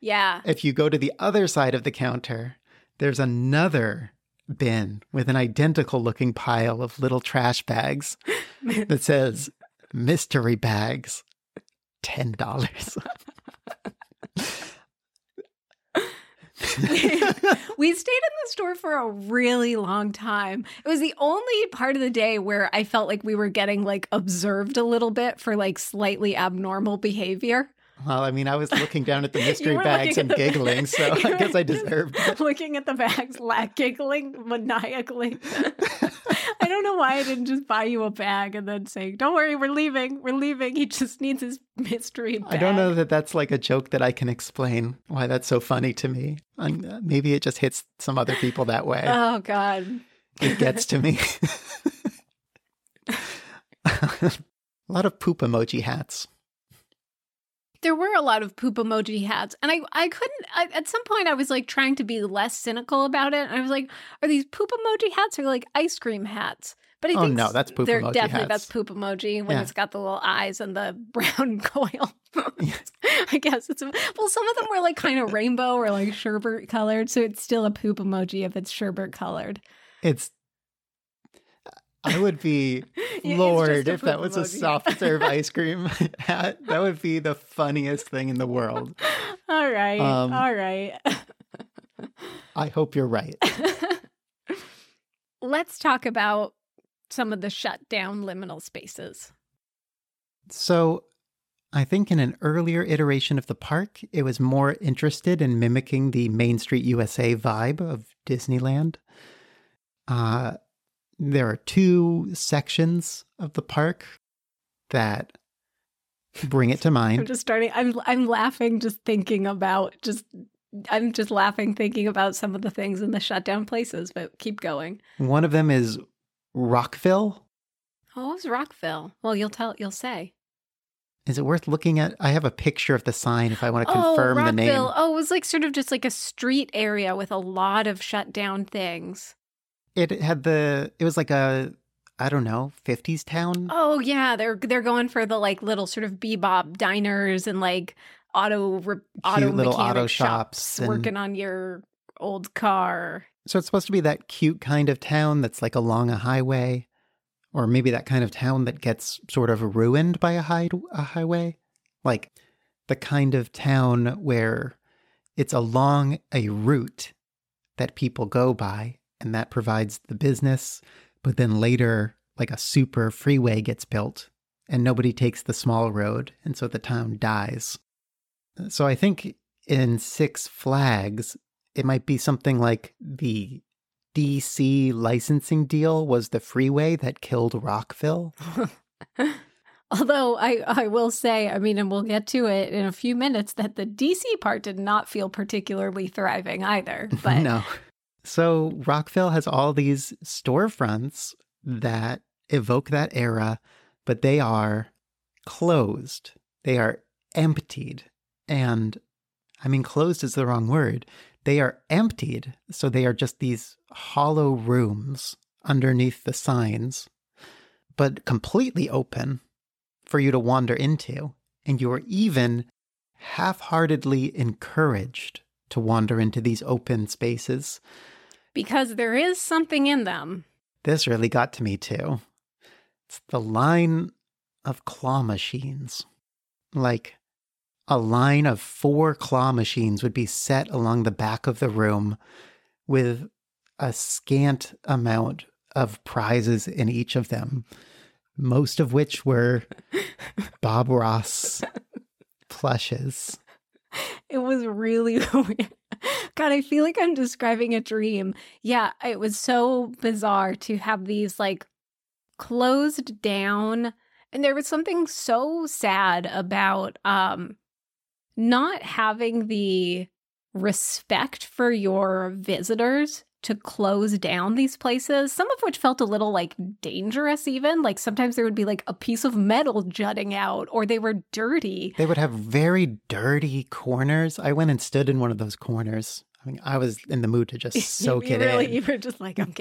Yeah. If you go to the other side of the counter, there's another bin with an identical looking pile of little trash bags that says... mystery bags, $10. We stayed in the store for a really long time. It was the only part of the day where I felt like we were getting like observed a little bit for like slightly abnormal behavior. Well, I mean, I was looking down at the mystery bags and giggling, so I guess I deserved it. Looking at the bags, giggling maniacally. I don't know why I didn't just buy you a bag and then say, don't worry, we're leaving. We're leaving. He just needs his mystery bag. I don't know that that's like a joke that I can explain why that's so funny to me. Maybe it just hits some other people that way. Oh, God. It gets to me. A lot of poop emoji hats. There were a lot of poop emoji hats, and I couldn't, at some point I was like trying to be less cynical about it. And I was like, are these poop emoji hats or like ice cream hats? But I think no, that's poop emoji definitely hats. That's poop emoji when it's got the little eyes and the brown coil. I guess it's, well, some of them were like kind of rainbow or like sherbet colored. So it's still a poop emoji if it's sherbet colored. I would be floored if that was emoji. A soft serve ice cream hat. That would be the funniest thing in the world. All right. All right. I hope you're right. Let's talk about some of the shut down liminal spaces. So I think in an earlier iteration of the park, it was more interested in mimicking the Main Street USA vibe of Disneyland. There are two sections of the park that bring it to mind. I'm laughing just thinking about some of the things in the shutdown places, but keep going. One of them is Rockville. Oh, it's Rockville. Well, you'll say. Is it worth looking at? I have a picture of the sign if I want to confirm Rockville. The name. Oh, it was like sort of just like a street area with a lot of shutdown things. It was like a, I don't know, 50s town. Oh, yeah. They're going for the like little sort of bebop diners and like auto shops and working on your old car. So it's supposed to be that cute kind of town that's like along a highway, or maybe that kind of town that gets sort of ruined by a highway. Like the kind of town where it's along a route that people go by. And that provides the business. But then later, like a super freeway gets built and nobody takes the small road. And so the town dies. So I think in Six Flags, it might be something like the DC licensing deal was the freeway that killed Rockville. Although I will say, I mean, and we'll get to it in a few minutes, that the DC part did not feel particularly thriving either. But no. So Rockville has all these storefronts that evoke that era, but they are closed. They are emptied. And I mean, closed is the wrong word. They are emptied. So they are just these hollow rooms underneath the signs, but completely open for you to wander into. And you are even half-heartedly encouraged to wander into these open spaces. Because there is something in them. This really got to me, too. It's the line of claw machines. Like, a line of 4 claw machines would be set along the back of the room with a scant amount of prizes in each of them, most of which were Bob Ross plushes. It was really weird. God, I feel like I'm describing a dream. Yeah, it was so bizarre to have these like closed down. And there was something so sad about not having the respect for your visitors to close down these places, some of which felt a little like dangerous even. Like sometimes there would be like a piece of metal jutting out, or they were dirty. They would have very dirty corners. I went and stood in one of those corners. I mean, I was in the mood to just soak it really, in. You were just like, I'm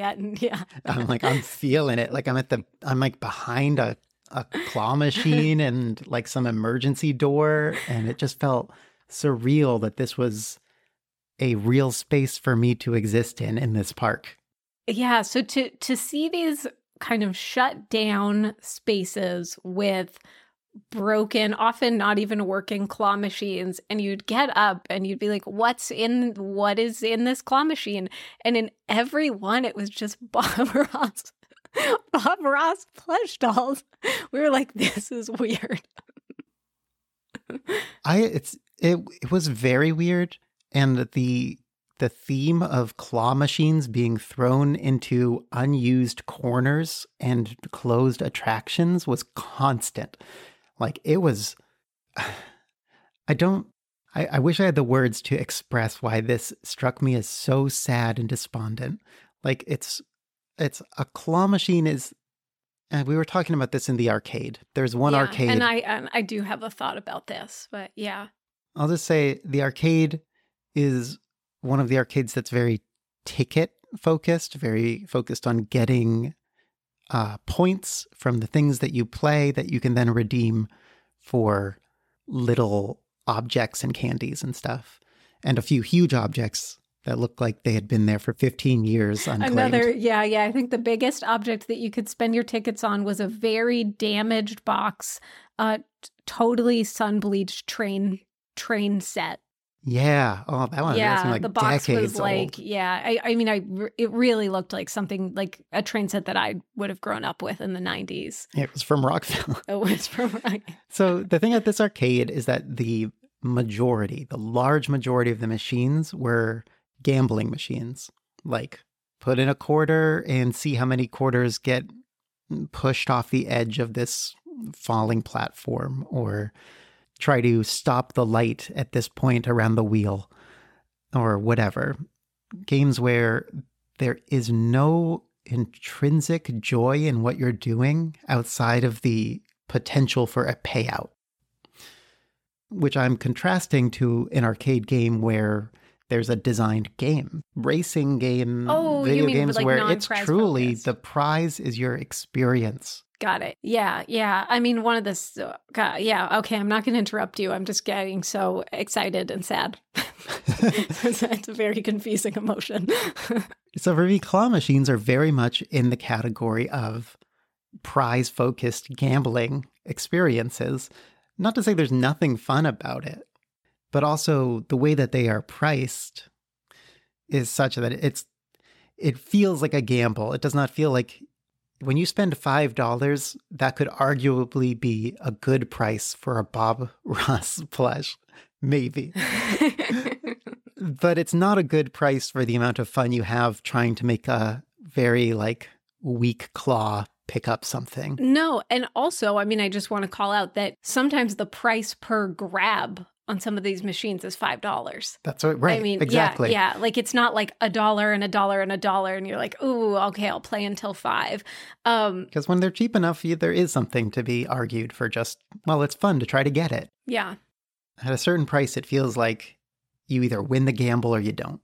feeling it. Like I'm like behind a claw machine and like some emergency door. And it just felt surreal that this was a real space for me to exist in this park. Yeah, so to see these kind of shut down spaces with broken, often not even working claw machines, and you'd get up and you'd be like, what is in this claw machine? And in every one, it was just Bob Ross plush dolls. We were like, this is weird. It was very weird, and the theme of claw machines being thrown into unused corners and closed attractions was constant. Like, it was, I wish I had the words to express why this struck me as so sad and despondent. Like, it's a claw machine is, and we were talking about this in the arcade. There's one arcade. And I do have a thought about this, but yeah. I'll just say the arcade is one of the arcades that's very ticket focused, very focused on getting points from the things that you play that you can then redeem for little objects and candies and stuff, and a few huge objects that looked like they had been there for 15 years unclaimed. I think the biggest object that you could spend your tickets on was a very damaged box, totally sun-bleached train set. Yeah. Oh, that one. Yeah, like the box was like, old. Yeah. I mean, it really looked like something like a train set that I would have grown up with in the 90s. It was from Rockville. So the thing at this arcade is that the large majority of the machines were gambling machines. Like, put in a quarter and see how many quarters get pushed off the edge of this falling platform, or try to stop the light at this point around the wheel, or whatever. Games where there is no intrinsic joy in what you're doing outside of the potential for a payout, which I'm contrasting to an arcade game where there's a designed game, racing game, video games, like, where it's truly focused. The prize is your experience. Got it. Yeah. Yeah. I mean, one of this. Yeah. Okay. I'm not going to interrupt you. I'm just getting so excited and sad. It's a very confusing emotion. So for me, claw machines are very much in the category of prize-focused gambling experiences. Not to say there's nothing fun about it, but also the way that they are priced is such that it feels like a gamble. It does not feel like, when you spend $5, that could arguably be a good price for a Bob Ross plush, maybe. But it's not a good price for the amount of fun you have trying to make a very, like, weak claw pick up something. No, and also, I mean, I just want to call out that sometimes the price per grab on some of these machines is $5. That's right. I mean, exactly. Yeah. Like, it's not like $1 and $1 and $1, and you're like, ooh, okay, I'll play until 5. Because when they're cheap enough, there is something to be argued for. Just, well, it's fun to try to get it. Yeah. At a certain price, it feels like you either win the gamble or you don't.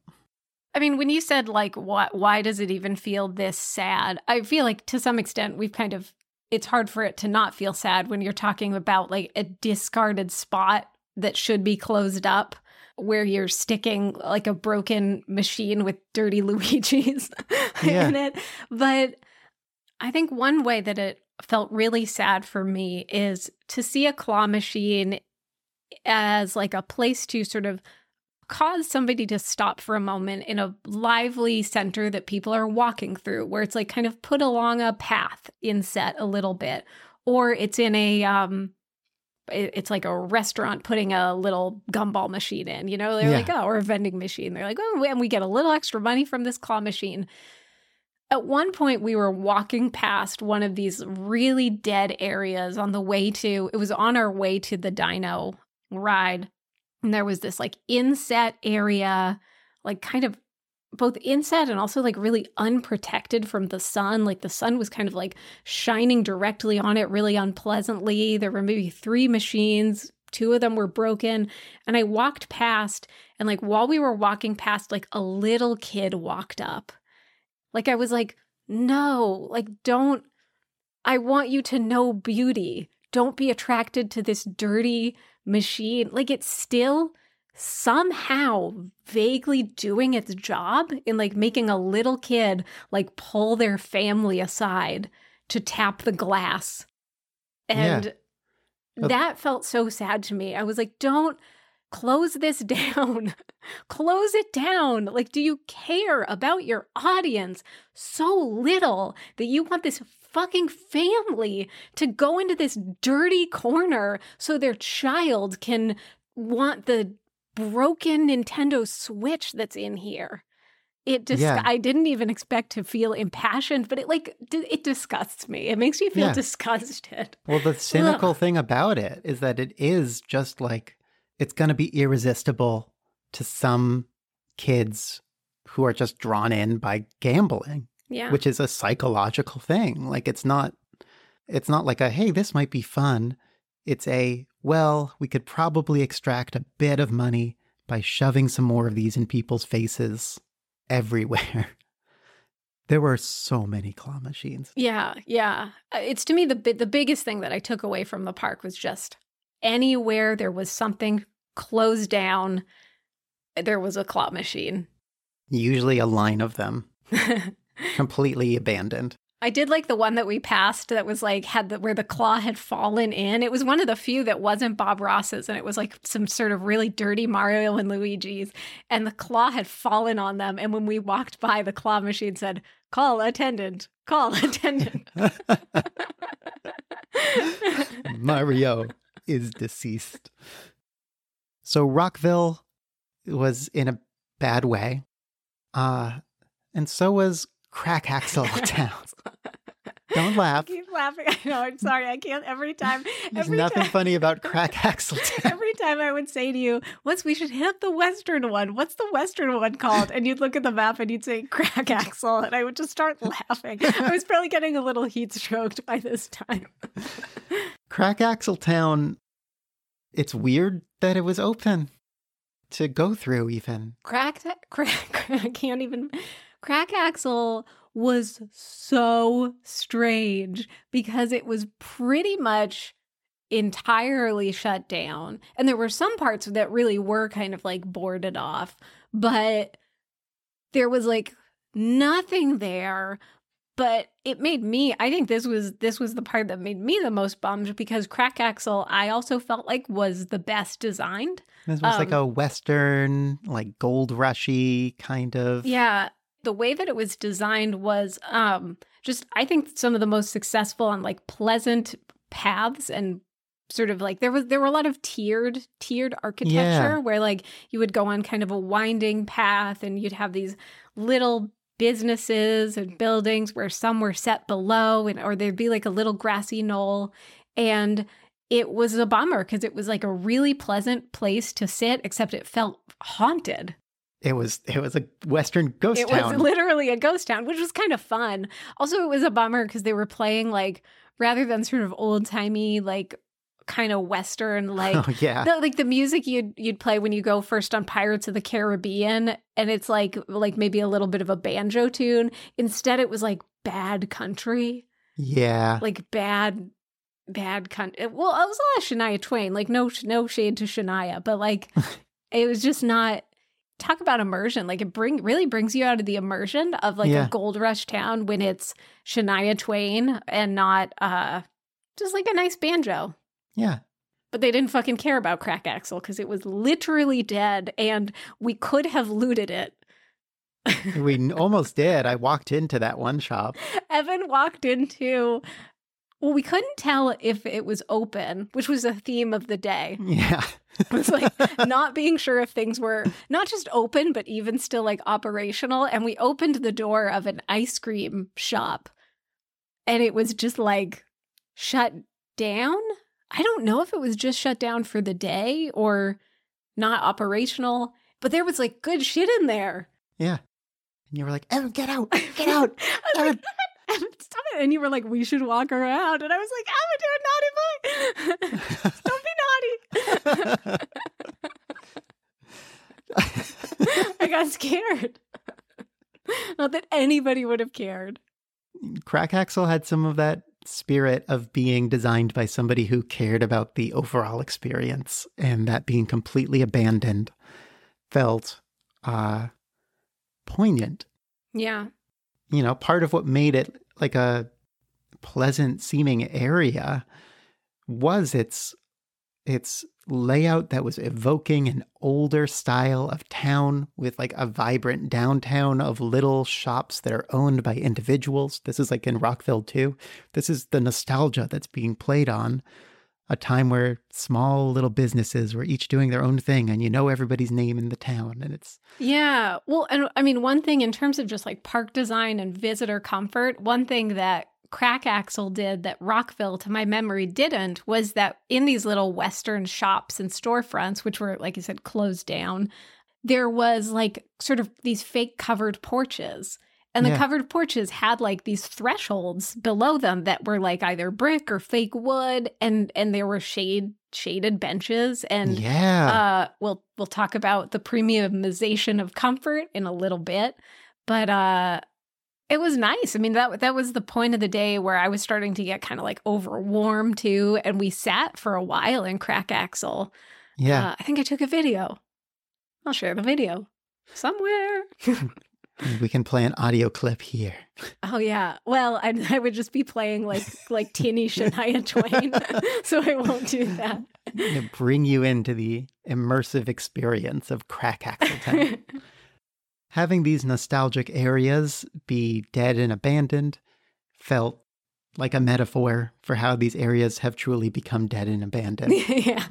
I mean, when you said, like, why does it even feel this sad? I feel like to some extent we've kind of, it's hard for it to not feel sad when you're talking about, like, a discarded spot that should be closed up, where you're sticking, like, a broken machine with dirty Luigi's in it. But I think one way that it felt really sad for me is to see a claw machine as, like, a place to sort of cause somebody to stop for a moment in a lively center that people are walking through, where it's, like, kind of put along a path inset a little bit, or it's in a it's like a restaurant putting a little gumball machine in, you know, they're like, oh, or a vending machine. They're like, oh, and we get a little extra money from this claw machine. At one point, we were walking past one of these really dead areas on our way to the dino ride. And there was this, like, inset area, like, kind of both inset and also, like, really unprotected from the sun. Like, the sun was kind of, like, shining directly on it really unpleasantly. There were maybe 3 machines. 2 of them were broken. And I walked past, and, like, while we were walking past, like, a little kid walked up. Like, I was like, no, like, don't, I want you to know beauty. Don't be attracted to this dirty machine. Like, it's still somehow vaguely doing its job in, like, making a little kid, like, pull their family aside to tap the glass. And That felt so sad to me. I was like, don't close this down. Close it down. Like, do you care about your audience so little that you want this fucking family to go into this dirty corner so their child can want the broken Nintendo Switch that's in here? It just, I didn't even expect to feel impassioned, but it disgusts me. It makes me feel disgusted. Well, the cynical thing about it is that it is just like, it's going to be irresistible to some kids who are just drawn in by gambling, which is a psychological thing. Like, it's not like a, hey, this might be fun. It's a, well, we could probably extract a bit of money by shoving some more of these in people's faces everywhere. There were so many claw machines. Yeah. It's, to me, the biggest thing that I took away from the park was just anywhere there was something closed down, there was a claw machine. Usually a line of them. Completely abandoned. I did like the one that we passed that was like where the claw had fallen in. It was one of the few that wasn't Bob Ross's, and it was like some sort of really dirty Mario and Luigi's, and the claw had fallen on them. And when we walked by, the claw machine said, "Call attendant, call attendant." Mario is deceased. So Rockville was in a bad way, and so was Crackaxle Town. Don't laugh. I keep laughing. I know. I'm sorry. I can't. Every time. There's nothing funny about Crackaxle Town. Every time I would say to you, we should hit the Western one. What's the Western one called? And you'd look at the map and you'd say Crackaxle. And I would just start laughing. I was probably getting a little heat stroked by this time. Crackaxle Town. It's weird that it was open to go through even. I can't even. Crackaxle was so strange because it was pretty much entirely shut down. And there were some parts that really were kind of like boarded off, but there was like nothing there. But it made me, I think this was the part that made me the most bummed, because Crackaxle, I also felt like, was the best designed. This was like a Western, like gold rushy kind of. Yeah. The way that it was designed was just, I think, some of the most successful and like pleasant paths, and sort of like there were a lot of tiered architecture where like you would go on kind of a winding path, and you'd have these little businesses and buildings where some were set below, or there'd be like a little grassy knoll. And it was a bummer because it was like a really pleasant place to sit, except it felt haunted. It was a Western ghost town. It was literally a ghost town, which was kind of fun. Also, it was a bummer because they were playing, like, rather than sort of old-timey, like, kind of Western, like, the music you'd play when you go first on Pirates of the Caribbean, and it's like maybe a little bit of a banjo tune. Instead, it was like bad country. Yeah. Like bad country. Well, it was a lot of Shania Twain. Like, no shade to Shania, but like it was just not. Talk about immersion. Like, it really brings you out of the immersion of like a gold rush town when it's Shania Twain and not just like a nice banjo. Yeah. But they didn't fucking care about Crackaxle because it was literally dead, and we could have looted it. We almost did. I walked into that one shop. Evan walked into... Well, we couldn't tell if it was open, which was a theme of the day. Yeah. It was like not being sure if things were not just open, but even still like operational. And we opened the door of an ice cream shop, and it was just like shut down. I don't know if it was just shut down for the day or not operational, but there was like good shit in there. Yeah. And you were like, Evan, get out. Get out. Evan. Stop it. And you were like, we should walk her out. And I was like, I'm a naughty boy. Don't be naughty. I got scared. Not that anybody would have cared. Crackaxle had some of that spirit of being designed by somebody who cared about the overall experience, and that being completely abandoned felt poignant. Yeah. You know, part of what made it like a pleasant seeming area was its its layout that was evoking an older style of town with like a vibrant downtown of little shops that are owned by individuals. This is like in Rockville too. This is the nostalgia that's being played on. A time where small little businesses were each doing their own thing and you know everybody's name in the town. And it's... Yeah. Well, and I mean, one thing in terms of just like park design and visitor comfort, one thing that Crackaxle did that Rockville, to my memory, didn't was that in these little Western shops and storefronts, which were, like you said, closed down, there was like sort of these fake covered porches. And the covered porches had like these thresholds below them that were like either brick or fake wood, and there were shaded benches. And we'll talk about the premiumization of comfort in a little bit, but it was nice. I mean, that was the point of the day where I was starting to get kind of like overwarm too, and we sat for a while in Crackaxle. Yeah, I think I took a video. I'll share the video somewhere. We can play an audio clip here. Oh, yeah. Well, I would just be playing like teeny Shania Twain, so I won't do that. Bring you into the immersive experience of Crackaxle Town. Having these nostalgic areas be dead and abandoned felt like a metaphor for how these areas have truly become dead and abandoned. Yeah.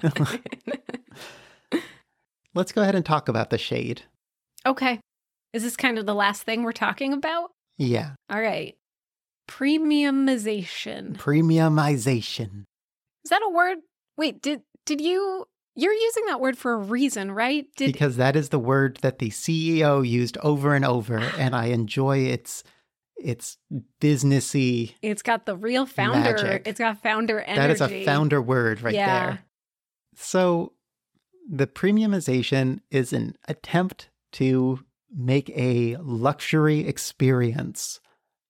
Let's go ahead and talk about the shade. Okay. Is this kind of the last thing we're talking about? Yeah. All right. Premiumization. Is that a word? Wait, you're using that word for a reason, right? Because that is the word that the CEO used over and over, and I enjoy its businessy. It's got the real founder. Magic. It's got founder energy. That is a founder word right there. So the premiumization is an attempt to make a luxury experience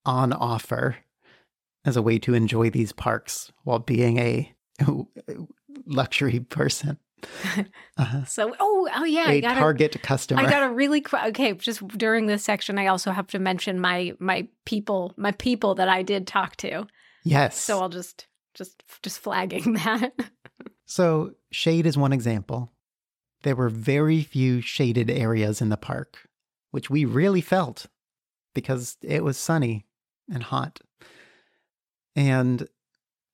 on offer as a way to enjoy these parks while being a luxury person. So, target customer. I got a really, okay, just during this section, I also have to mention my people that I did talk to. Yes. So I'll just flagging that. So shade is one example. There were very few shaded areas in the park, which we really felt because it was sunny and hot. And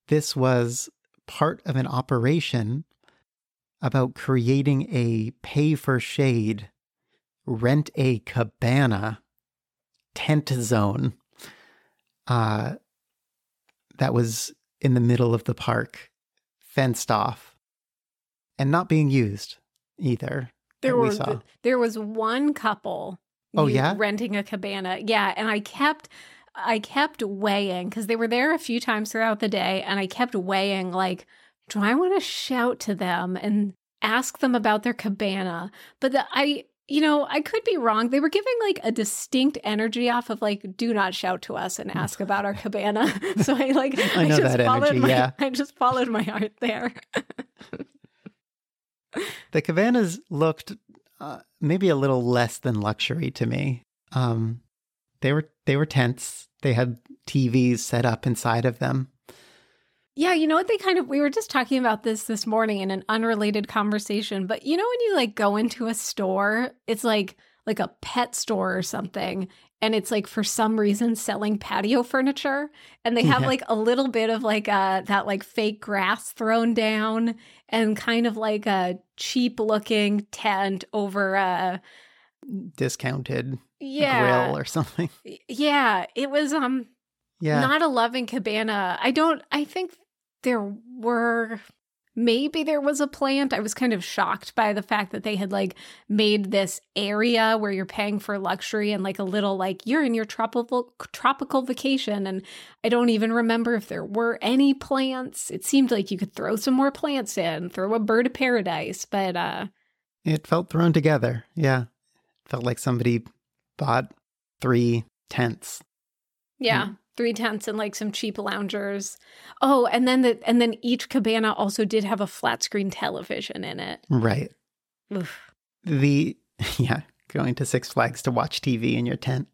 this was part of an operation about creating a pay for shade, rent a cabana tent zone that was in the middle of the park, fenced off and not being used either. There was one couple. Oh, yeah? Renting a cabana. Yeah. And I kept weighing, because they were there a few times throughout the day, and I kept weighing, like, do I want to shout to them and ask them about their cabana? But I could be wrong. They were giving like a distinct energy off of like, do not shout to us and ask about our cabana. So I like, I know that energy, yeah. I just followed my heart there. The cabanas looked maybe a little less than luxury to me. They were tents. They had TVs set up inside of them. Yeah, you know what we were just talking about this morning in an unrelated conversation, but you know when you like go into a store, it's like a pet store or something, and it's like for some reason selling patio furniture, and they have like a little bit of like that like fake grass thrown down and kind of like a cheap looking tent over a discounted grill or something. Yeah, it was not a loving cabana. I think maybe there was a plant. I was kind of shocked by the fact that they had like made this area where you're paying for luxury and like a little like you're in your tropical vacation. And I don't even remember if there were any plants. It seemed like you could throw some more plants in, throw a bird of paradise, but it felt thrown together. Yeah, it felt like somebody bought three tents. Yeah. Three tents and like some cheap loungers. Oh, and then each cabana also did have a flat screen television in it. Right. Oof. Going to Six Flags to watch TV in your tent.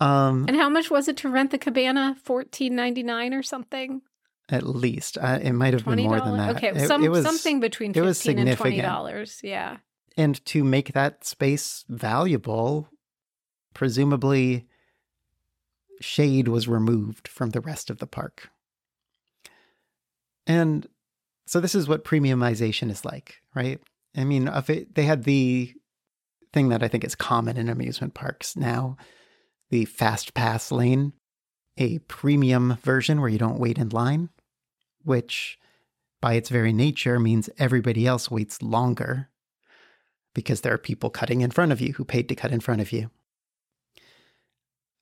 And how much was it to rent the cabana? $14.99 or something? at least. It might have been more than that. Okay, something between $15 and $20. Yeah. And to make that space valuable, presumably shade was removed from the rest of the park. And so this is what premiumization is like, right? I mean, they had the thing that I think is common in amusement parks now, the fast pass lane, a premium version where you don't wait in line, which by its very nature means everybody else waits longer because there are people cutting in front of you who paid to cut in front of you.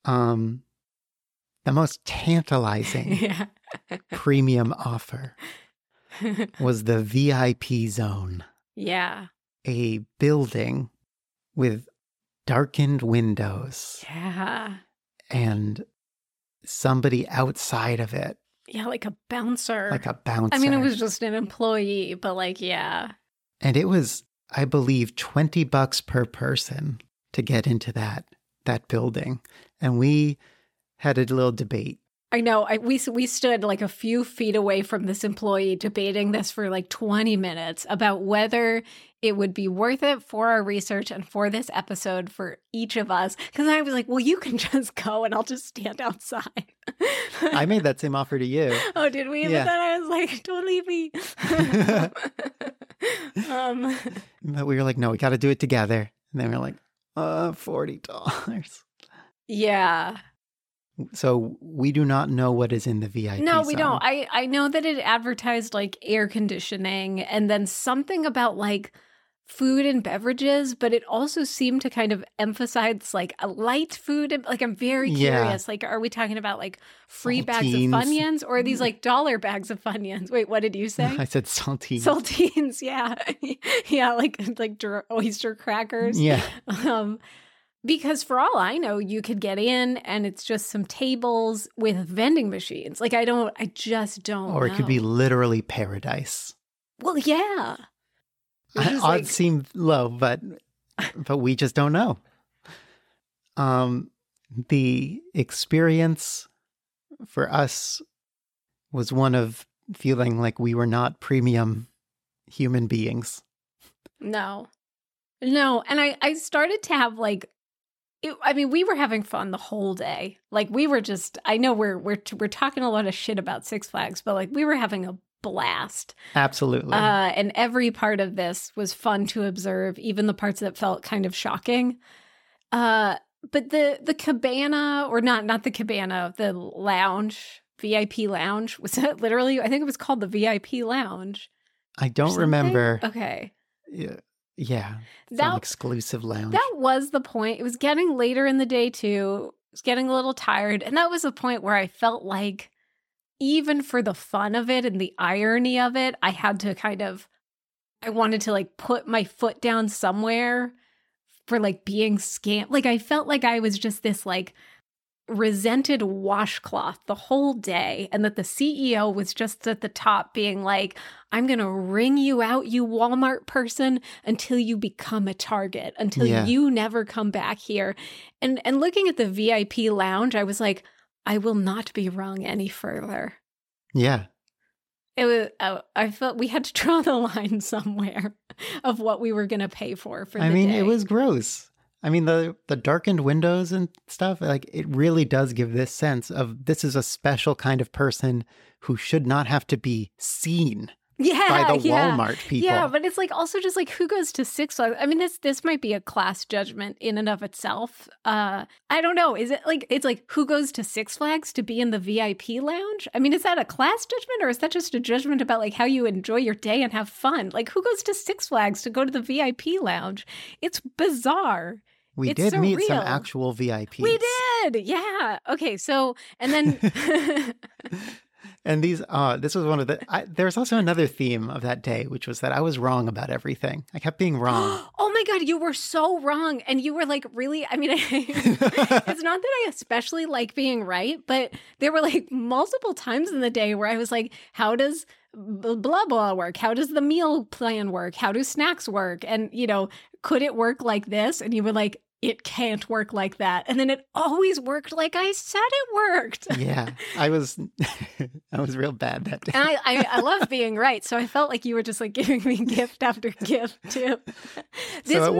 The most tantalizing premium offer was the VIP zone. Yeah. A building with darkened windows. Yeah. And somebody outside of it. Yeah, like a bouncer. I mean, it was just an employee, but And it was, I believe, $20 per person to get into that building. And we had a little debate. I know. We stood like a few feet away from this employee debating this for like 20 minutes about whether it would be worth it for our research and for this episode for each of us. Because I was like, well, you can just go and I'll just stand outside. I made that same offer to you. Oh, did we? Yeah. But then I was like, don't leave me. But we were like, no, we got to do it together. And then we were like, $40. Yeah. So we do not know what is in the VIP zone. No, we don't. I know that it advertised like air conditioning and then something about like food and beverages, but it also seemed to kind of emphasize like a light food. Like I'm very curious. Like, are we talking about like free saltines, bags of Funyuns, or are these like dollar bags of Funyuns? Wait, what did you say? I said saltines. Saltines, yeah. Yeah, like oyster crackers. Yeah. Because for all I know, you could get in and it's just some tables with vending machines. Like, I just don't know. Or it could be literally paradise. Well, yeah. Odds seem low, but we just don't know. The experience for us was one of feeling like we were not premium human beings. No. And I started to have like, we were having fun the whole day. Like we were just, I know we're talking a lot of shit about Six Flags, but like we were having a blast. Absolutely. And every part of this was fun to observe, even the parts that felt kind of shocking. But the cabana, or not the cabana, the lounge, VIP lounge, was that literally, I think it was called the VIP lounge. I don't remember. Okay. Yeah. Yeah, that exclusive lounge. That was the point. It was getting later in the day, too. It was getting a little tired. And that was the point where I felt like even for the fun of it and the irony of it, I had to I wanted to like put my foot down somewhere for like being scammed. Like I felt like I was just this like resented washcloth the whole day, and that the CEO was just at the top being like, I'm gonna wring you out, you Walmart person, until you become a target, until you never come back here. And looking at the VIP lounge, I was like, I will not be wrung any further. Yeah. It was, I felt we had to draw the line somewhere of what we were gonna pay for the day. It was gross. I mean, the darkened windows and stuff, like it really does give this sense of this is a special kind of person who should not have to be seen by the Walmart people. Yeah, but it's like also just like who goes to Six Flags? I mean, this might be a class judgment in and of itself. I don't know. Is it like, it's like who goes to Six Flags to be in the VIP lounge? I mean, is that a class judgment, or is that just a judgment about like how you enjoy your day and have fun? Like who goes to Six Flags to go to the VIP lounge? It's bizarre. We did meet some actual VIPs. We did. Yeah. Okay. So, and then. And this was one of the, there's also another theme of that day, which was that I was wrong about everything. I kept being wrong. Oh my God. You were so wrong. And you were like, really, it's not that I especially like being right, but there were like multiple times in the day where I was like, how does blah, blah work? How does the meal plan work? How do snacks work? And, could it work like this? And you were like, it can't work like that. And then it always worked like I said it worked. Yeah, I was real bad that day. And I love being right. So I felt like you were just like giving me gift after gift too. We were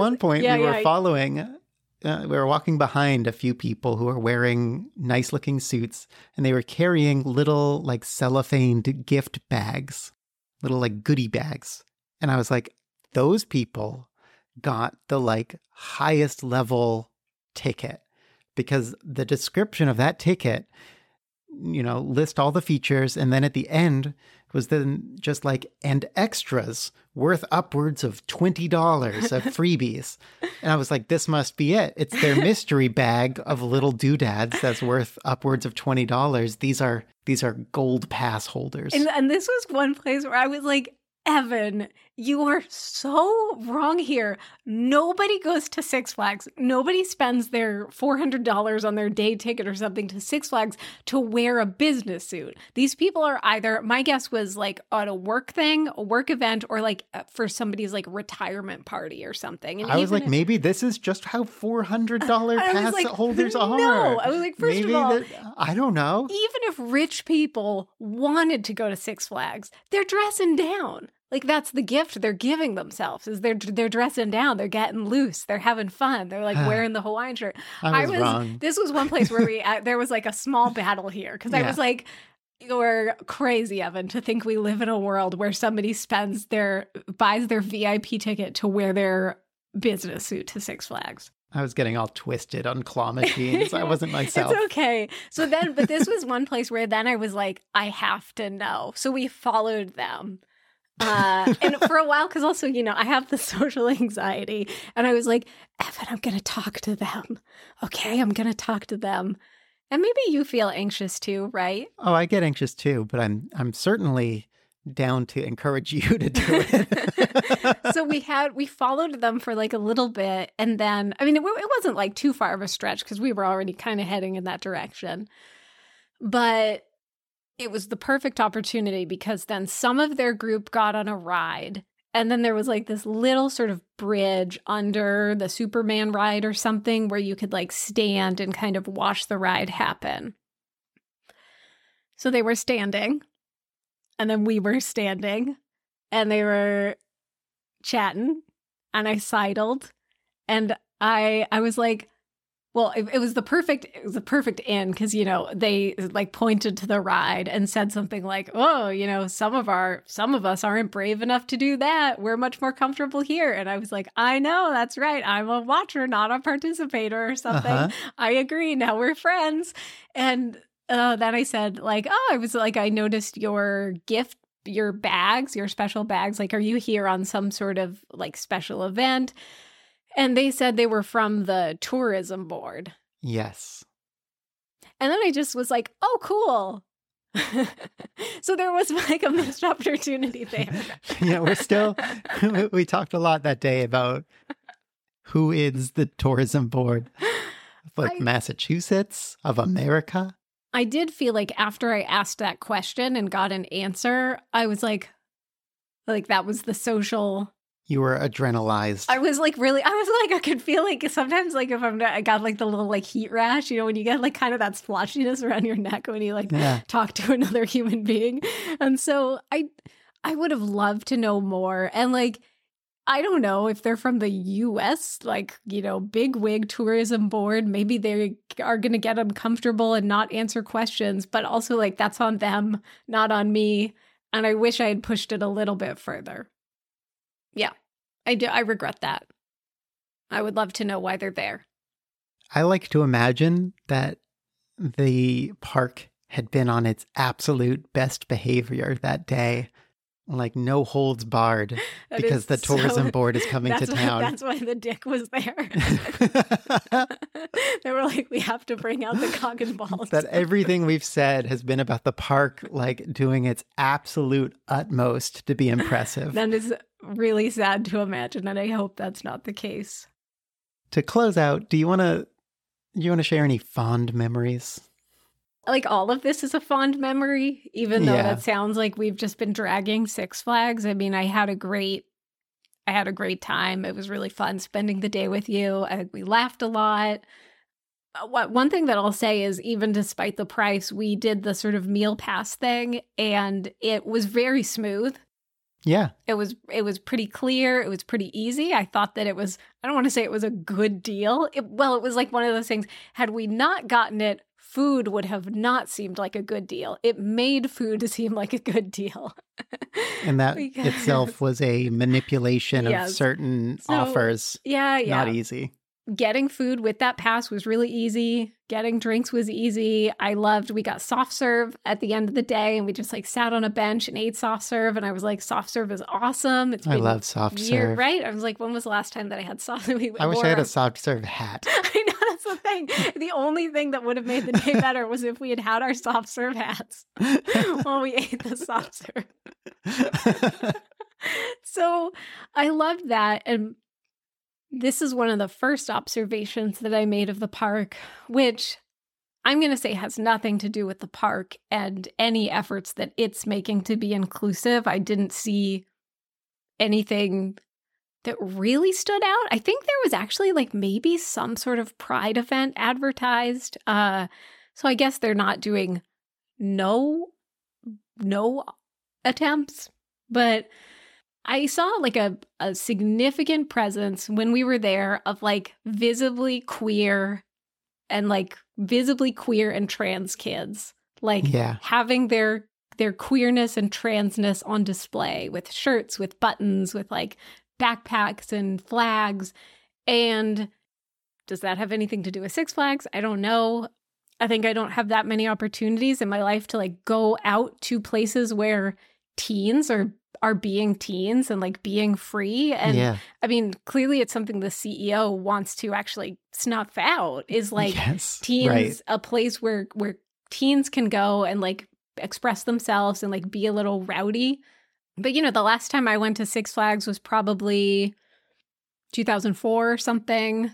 walking behind a few people who were wearing nice looking suits, and they were carrying little like cellophaned gift bags, little like goodie bags. And I was like, those people got the like highest level ticket, because the description of that ticket, you know, list all the features. And then at the end was then just like, and extras worth upwards of $20 of freebies. And I was like, this must be it. It's their mystery bag of little doodads that's worth upwards of $20. These are gold pass holders. And this was one place where I was like, Evan, you are so wrong here. Nobody goes to Six Flags. Nobody spends their $400 on their day ticket or something to Six Flags to wear a business suit. These people are either, my guess was like on a work thing, a work event, or like for somebody's like retirement party or something. And I was like, maybe this is just how $400 pass holders are. No, I was like, first of all, I don't know. Even if rich people wanted to go to Six Flags, they're dressing down. Like, that's the gift they're giving themselves, is they're dressing down, they're getting loose, they're having fun, they're like wearing the Hawaiian shirt. I was wrong. This was one place where there was like a small battle here, because I was like, you're crazy, Evan, to think we live in a world where somebody buys their VIP ticket to wear their business suit to Six Flags. I was getting all twisted on claw machines. I wasn't myself. It's okay. So then, but this was one place where then I was like, I have to know. So we followed them. And for a while, because also, you know, I have the social anxiety, and I was like, Evan, I'm going to talk to them. Okay, I'm going to talk to them. And maybe you feel anxious too, right? Oh, I get anxious too, but I'm certainly down to encourage you to do it. So we followed them for like a little bit, and then, I mean, it wasn't like too far of a stretch, because we were already kind of heading in that direction. But it was the perfect opportunity, because then some of their group got on a ride, and then there was like this little sort of bridge under the Superman ride or something where you could like stand and kind of watch the ride happen. So they were standing, and then we were standing, and they were chatting, and I sidled, and I was like, well, it was the perfect end, because, you know, they like pointed to the ride and said something like, oh, you know, some of us aren't brave enough to do that. We're much more comfortable here. And I was like, I know, that's right. I'm a watcher, not a participator or something. I agree. Now we're friends. And then I said like, oh, I was like, I noticed your gift, your bags, your special bags. Like, are you here on some sort of like special event? And they said they were from the tourism board. Yes. And then I just was like, oh, cool. So there was like a missed opportunity there. Yeah, we talked a lot that day about who is the tourism board of Massachusetts, of America. I did feel like after I asked that question and got an answer, I was like that was the social... You were adrenalized. I could feel like sometimes like if I got like the little like heat rash, you know, when you get like kind of that splotchiness around your neck when you like talk to another human being. And so I would have loved to know more. And like, I don't know if they're from the U.S., like, you know, bigwig tourism board, maybe they are going to get uncomfortable and not answer questions, but also like that's on them, not on me. And I wish I had pushed it a little bit further. Yeah, I do. I regret that. I would love to know why they're there. I like to imagine that the park had been on its absolute best behavior that day. Like, no holds barred, because the tourism board is coming to town. That's why the dick was there. They were like, we have to bring out the cock and balls. That everything we've said has been about the park, like, doing its absolute utmost to be impressive. That is really sad to imagine, and I hope that's not the case. To close out, do you want to share any fond memories? Like, all of this is a fond memory, even though that sounds like we've just been dragging Six Flags. I mean, I had a great I had a great time. It was really fun spending the day with you. We laughed a lot. One thing that I'll say is, even despite the price, we did the sort of meal pass thing, and it was very smooth. Yeah. It was pretty clear. It was pretty easy. I thought that it was, I don't want to say it was a good deal. It was like one of those things. Had we not gotten it, food would have not seemed like a good deal. It made food seem like a good deal. And that itself was a manipulation of certain offers. Yeah. Not easy. Getting food with that pass was really easy. Getting drinks was easy. We got soft serve at the end of the day, and we just sat on a bench and ate soft serve. And I was like, soft serve is awesome. I love soft serve. Right? I was like, when was the last time that I had soft serve? I wish I had a soft serve hat. I know, that's the thing. The only thing that would have made the day better was if we had had our soft serve hats while we ate the soft serve. So I loved that. And this is one of the first observations that I made of the park, which I'm going to say has nothing to do with the park and any efforts that it's making to be inclusive. I didn't see anything that really stood out. I think there was actually maybe some sort of pride event advertised. So I guess they're not doing no attempts, but I saw a significant presence when we were there of visibly queer and trans kids, having their queerness and transness on display with shirts, with buttons, with backpacks and flags. And does that have anything to do with Six Flags? I don't know. I think I don't have that many opportunities in my life to go out to places where teens are being teens and being free. And I mean, clearly it's something the CEO wants to actually snuff out is teens, right. A place where teens can go and express themselves and be a little rowdy. But the last time I went to Six Flags was probably 2004 or something. It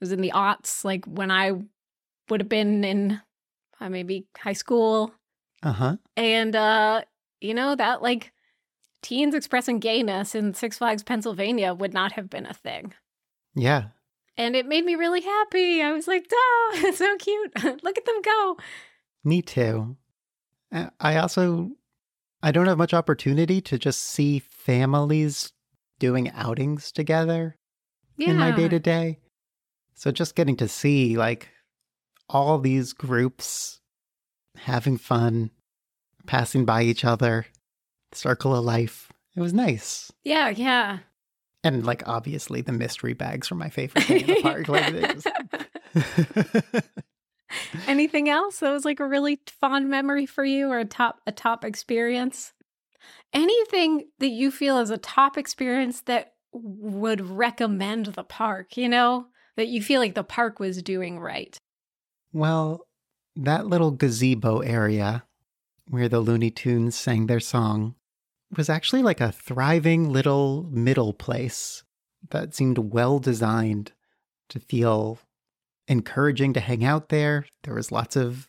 was in the aughts, when I would have been in maybe high school. Uh-huh. And, that teens expressing gayness in Six Flags, Pennsylvania would not have been a thing. Yeah. And it made me really happy. I was oh, it's so cute. Look at them go. Me too. I don't have much opportunity to just see families doing outings together in my day-to-day. So just getting to see all these groups having fun, passing by each other, circle of life. It was nice. Yeah. And obviously the mystery bags were my favorite thing in the park. Anything else that was a really fond memory for you, or a top experience? Anything that you feel is a top experience that would recommend the park, that you feel the park was doing right? Well, that little gazebo area where the Looney Tunes sang their song was actually a thriving little middle place that seemed well designed to feel encouraging to hang out there. There was lots of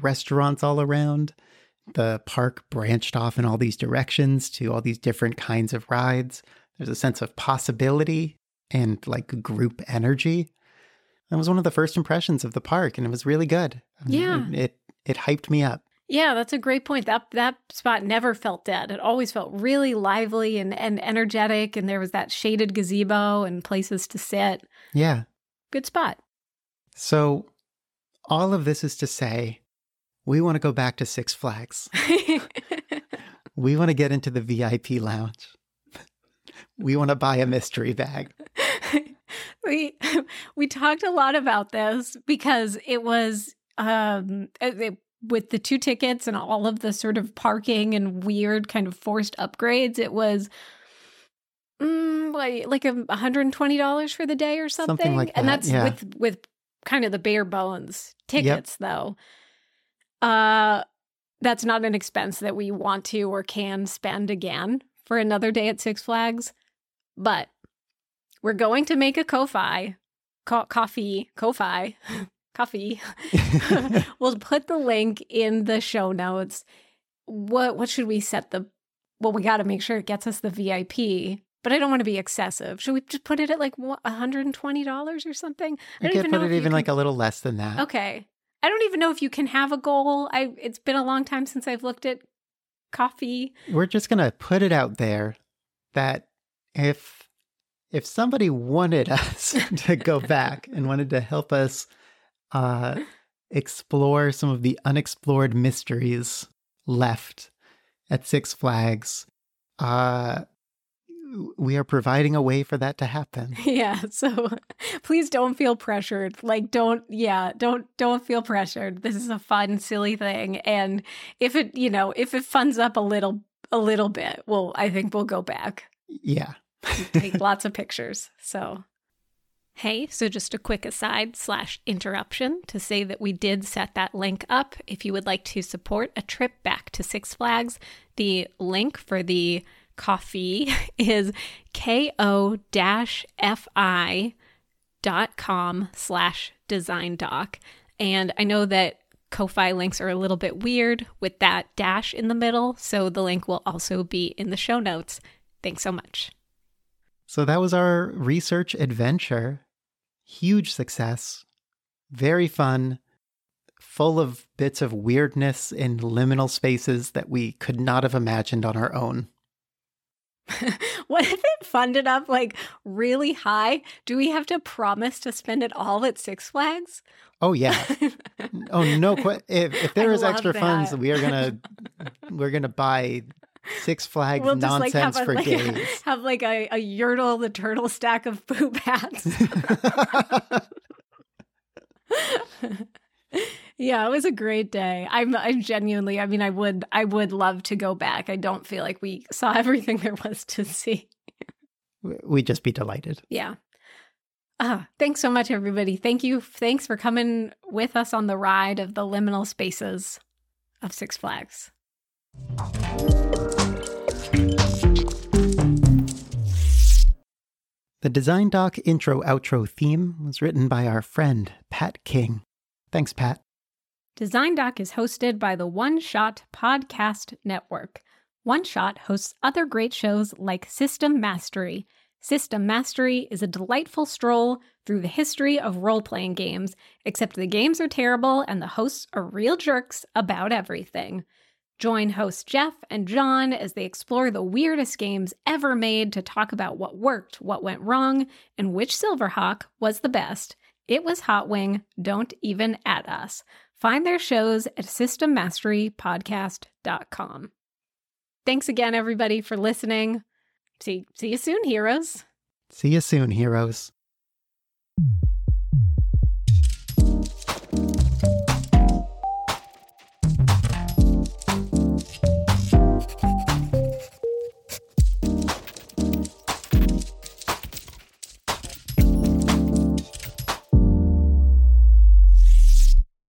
restaurants all around. The park branched off in all these directions to all these different kinds of rides. There's a sense of possibility and group energy. That was one of the first impressions of the park, and it was really good. Yeah. It hyped me up. Yeah, that's a great point. That spot never felt dead. It always felt really lively and energetic. And there was that shaded gazebo and places to sit. Yeah. Good spot. So all of this is to say, we want to go back to Six Flags. We want to get into the VIP lounge. We want to buy a mystery bag. We talked a lot about this because it was with the 2 tickets and all of the sort of parking and weird kind of forced upgrades, it was $120 for the day or something. Something like that, and that's with kind of the bare bones tickets, though. That's not an expense that we want to or can spend again for another day at Six Flags. But we're going to make a Ko-Fi. Coffee. We'll put the link in the show notes. What should we set the? Well, we got to make sure it gets us the VIP, but I don't want to be excessive. Should we just put it at like $120 or something? I don't even know. You could put it even like a little less than that. Okay. I don't even know if you can have a goal. It's been a long time since I've looked at coffee. We're just going to put it out there that if somebody wanted us to go back and wanted to help us explore some of the unexplored mysteries left at Six Flags, we are providing a way for that to happen. Yeah. So please don't feel pressured. Like, don't feel pressured. This is a fun, silly thing. And if it, you know, if it funds up a little bit, well, I think we'll go back. Yeah. Take lots of pictures. So. Hey, so just a quick aside/interruption to say that we did set that link up. If you would like to support a trip back to Six Flags, the link for the Ko-Fi is ko-fi.com/design doc. And I know that Ko-Fi links are a little bit weird with that dash in the middle, so the link will also be in the show notes. Thanks so much. So that was our research adventure. Huge success. Very fun. Full of bits of weirdness in liminal spaces that we could not have imagined on our own. What if it funded up like really high? Do we have to promise to spend it all at Six Flags? Oh yeah. Oh no. If there is extra funds, we are we're gonna buy Six Flags nonsense for days. Have like a Yertle the Turtle stack of poop hats. Yeah, it was a great day. I'm genuinely, I mean, I would love to go back. I don't feel like we saw everything there was to see. We'd just be delighted. Yeah. Thanks so much, everybody. Thank you. Thanks for coming with us on the ride of the liminal spaces of Six Flags. The Design Doc intro-outro theme was written by our friend, Pat King. Thanks, Pat. Design Doc is hosted by the One Shot Podcast Network. One Shot hosts other great shows like System Mastery. System Mastery is a delightful stroll through the history of role-playing games, except the games are terrible and the hosts are real jerks about everything. Join hosts Jeff and John as they explore the weirdest games ever made to talk about what worked, what went wrong, and which Silverhawk was the best. It was Hot Wing. Don't even at us. Find their shows at SystemMasteryPodcast.com. Thanks again, everybody, for listening. See you soon, heroes.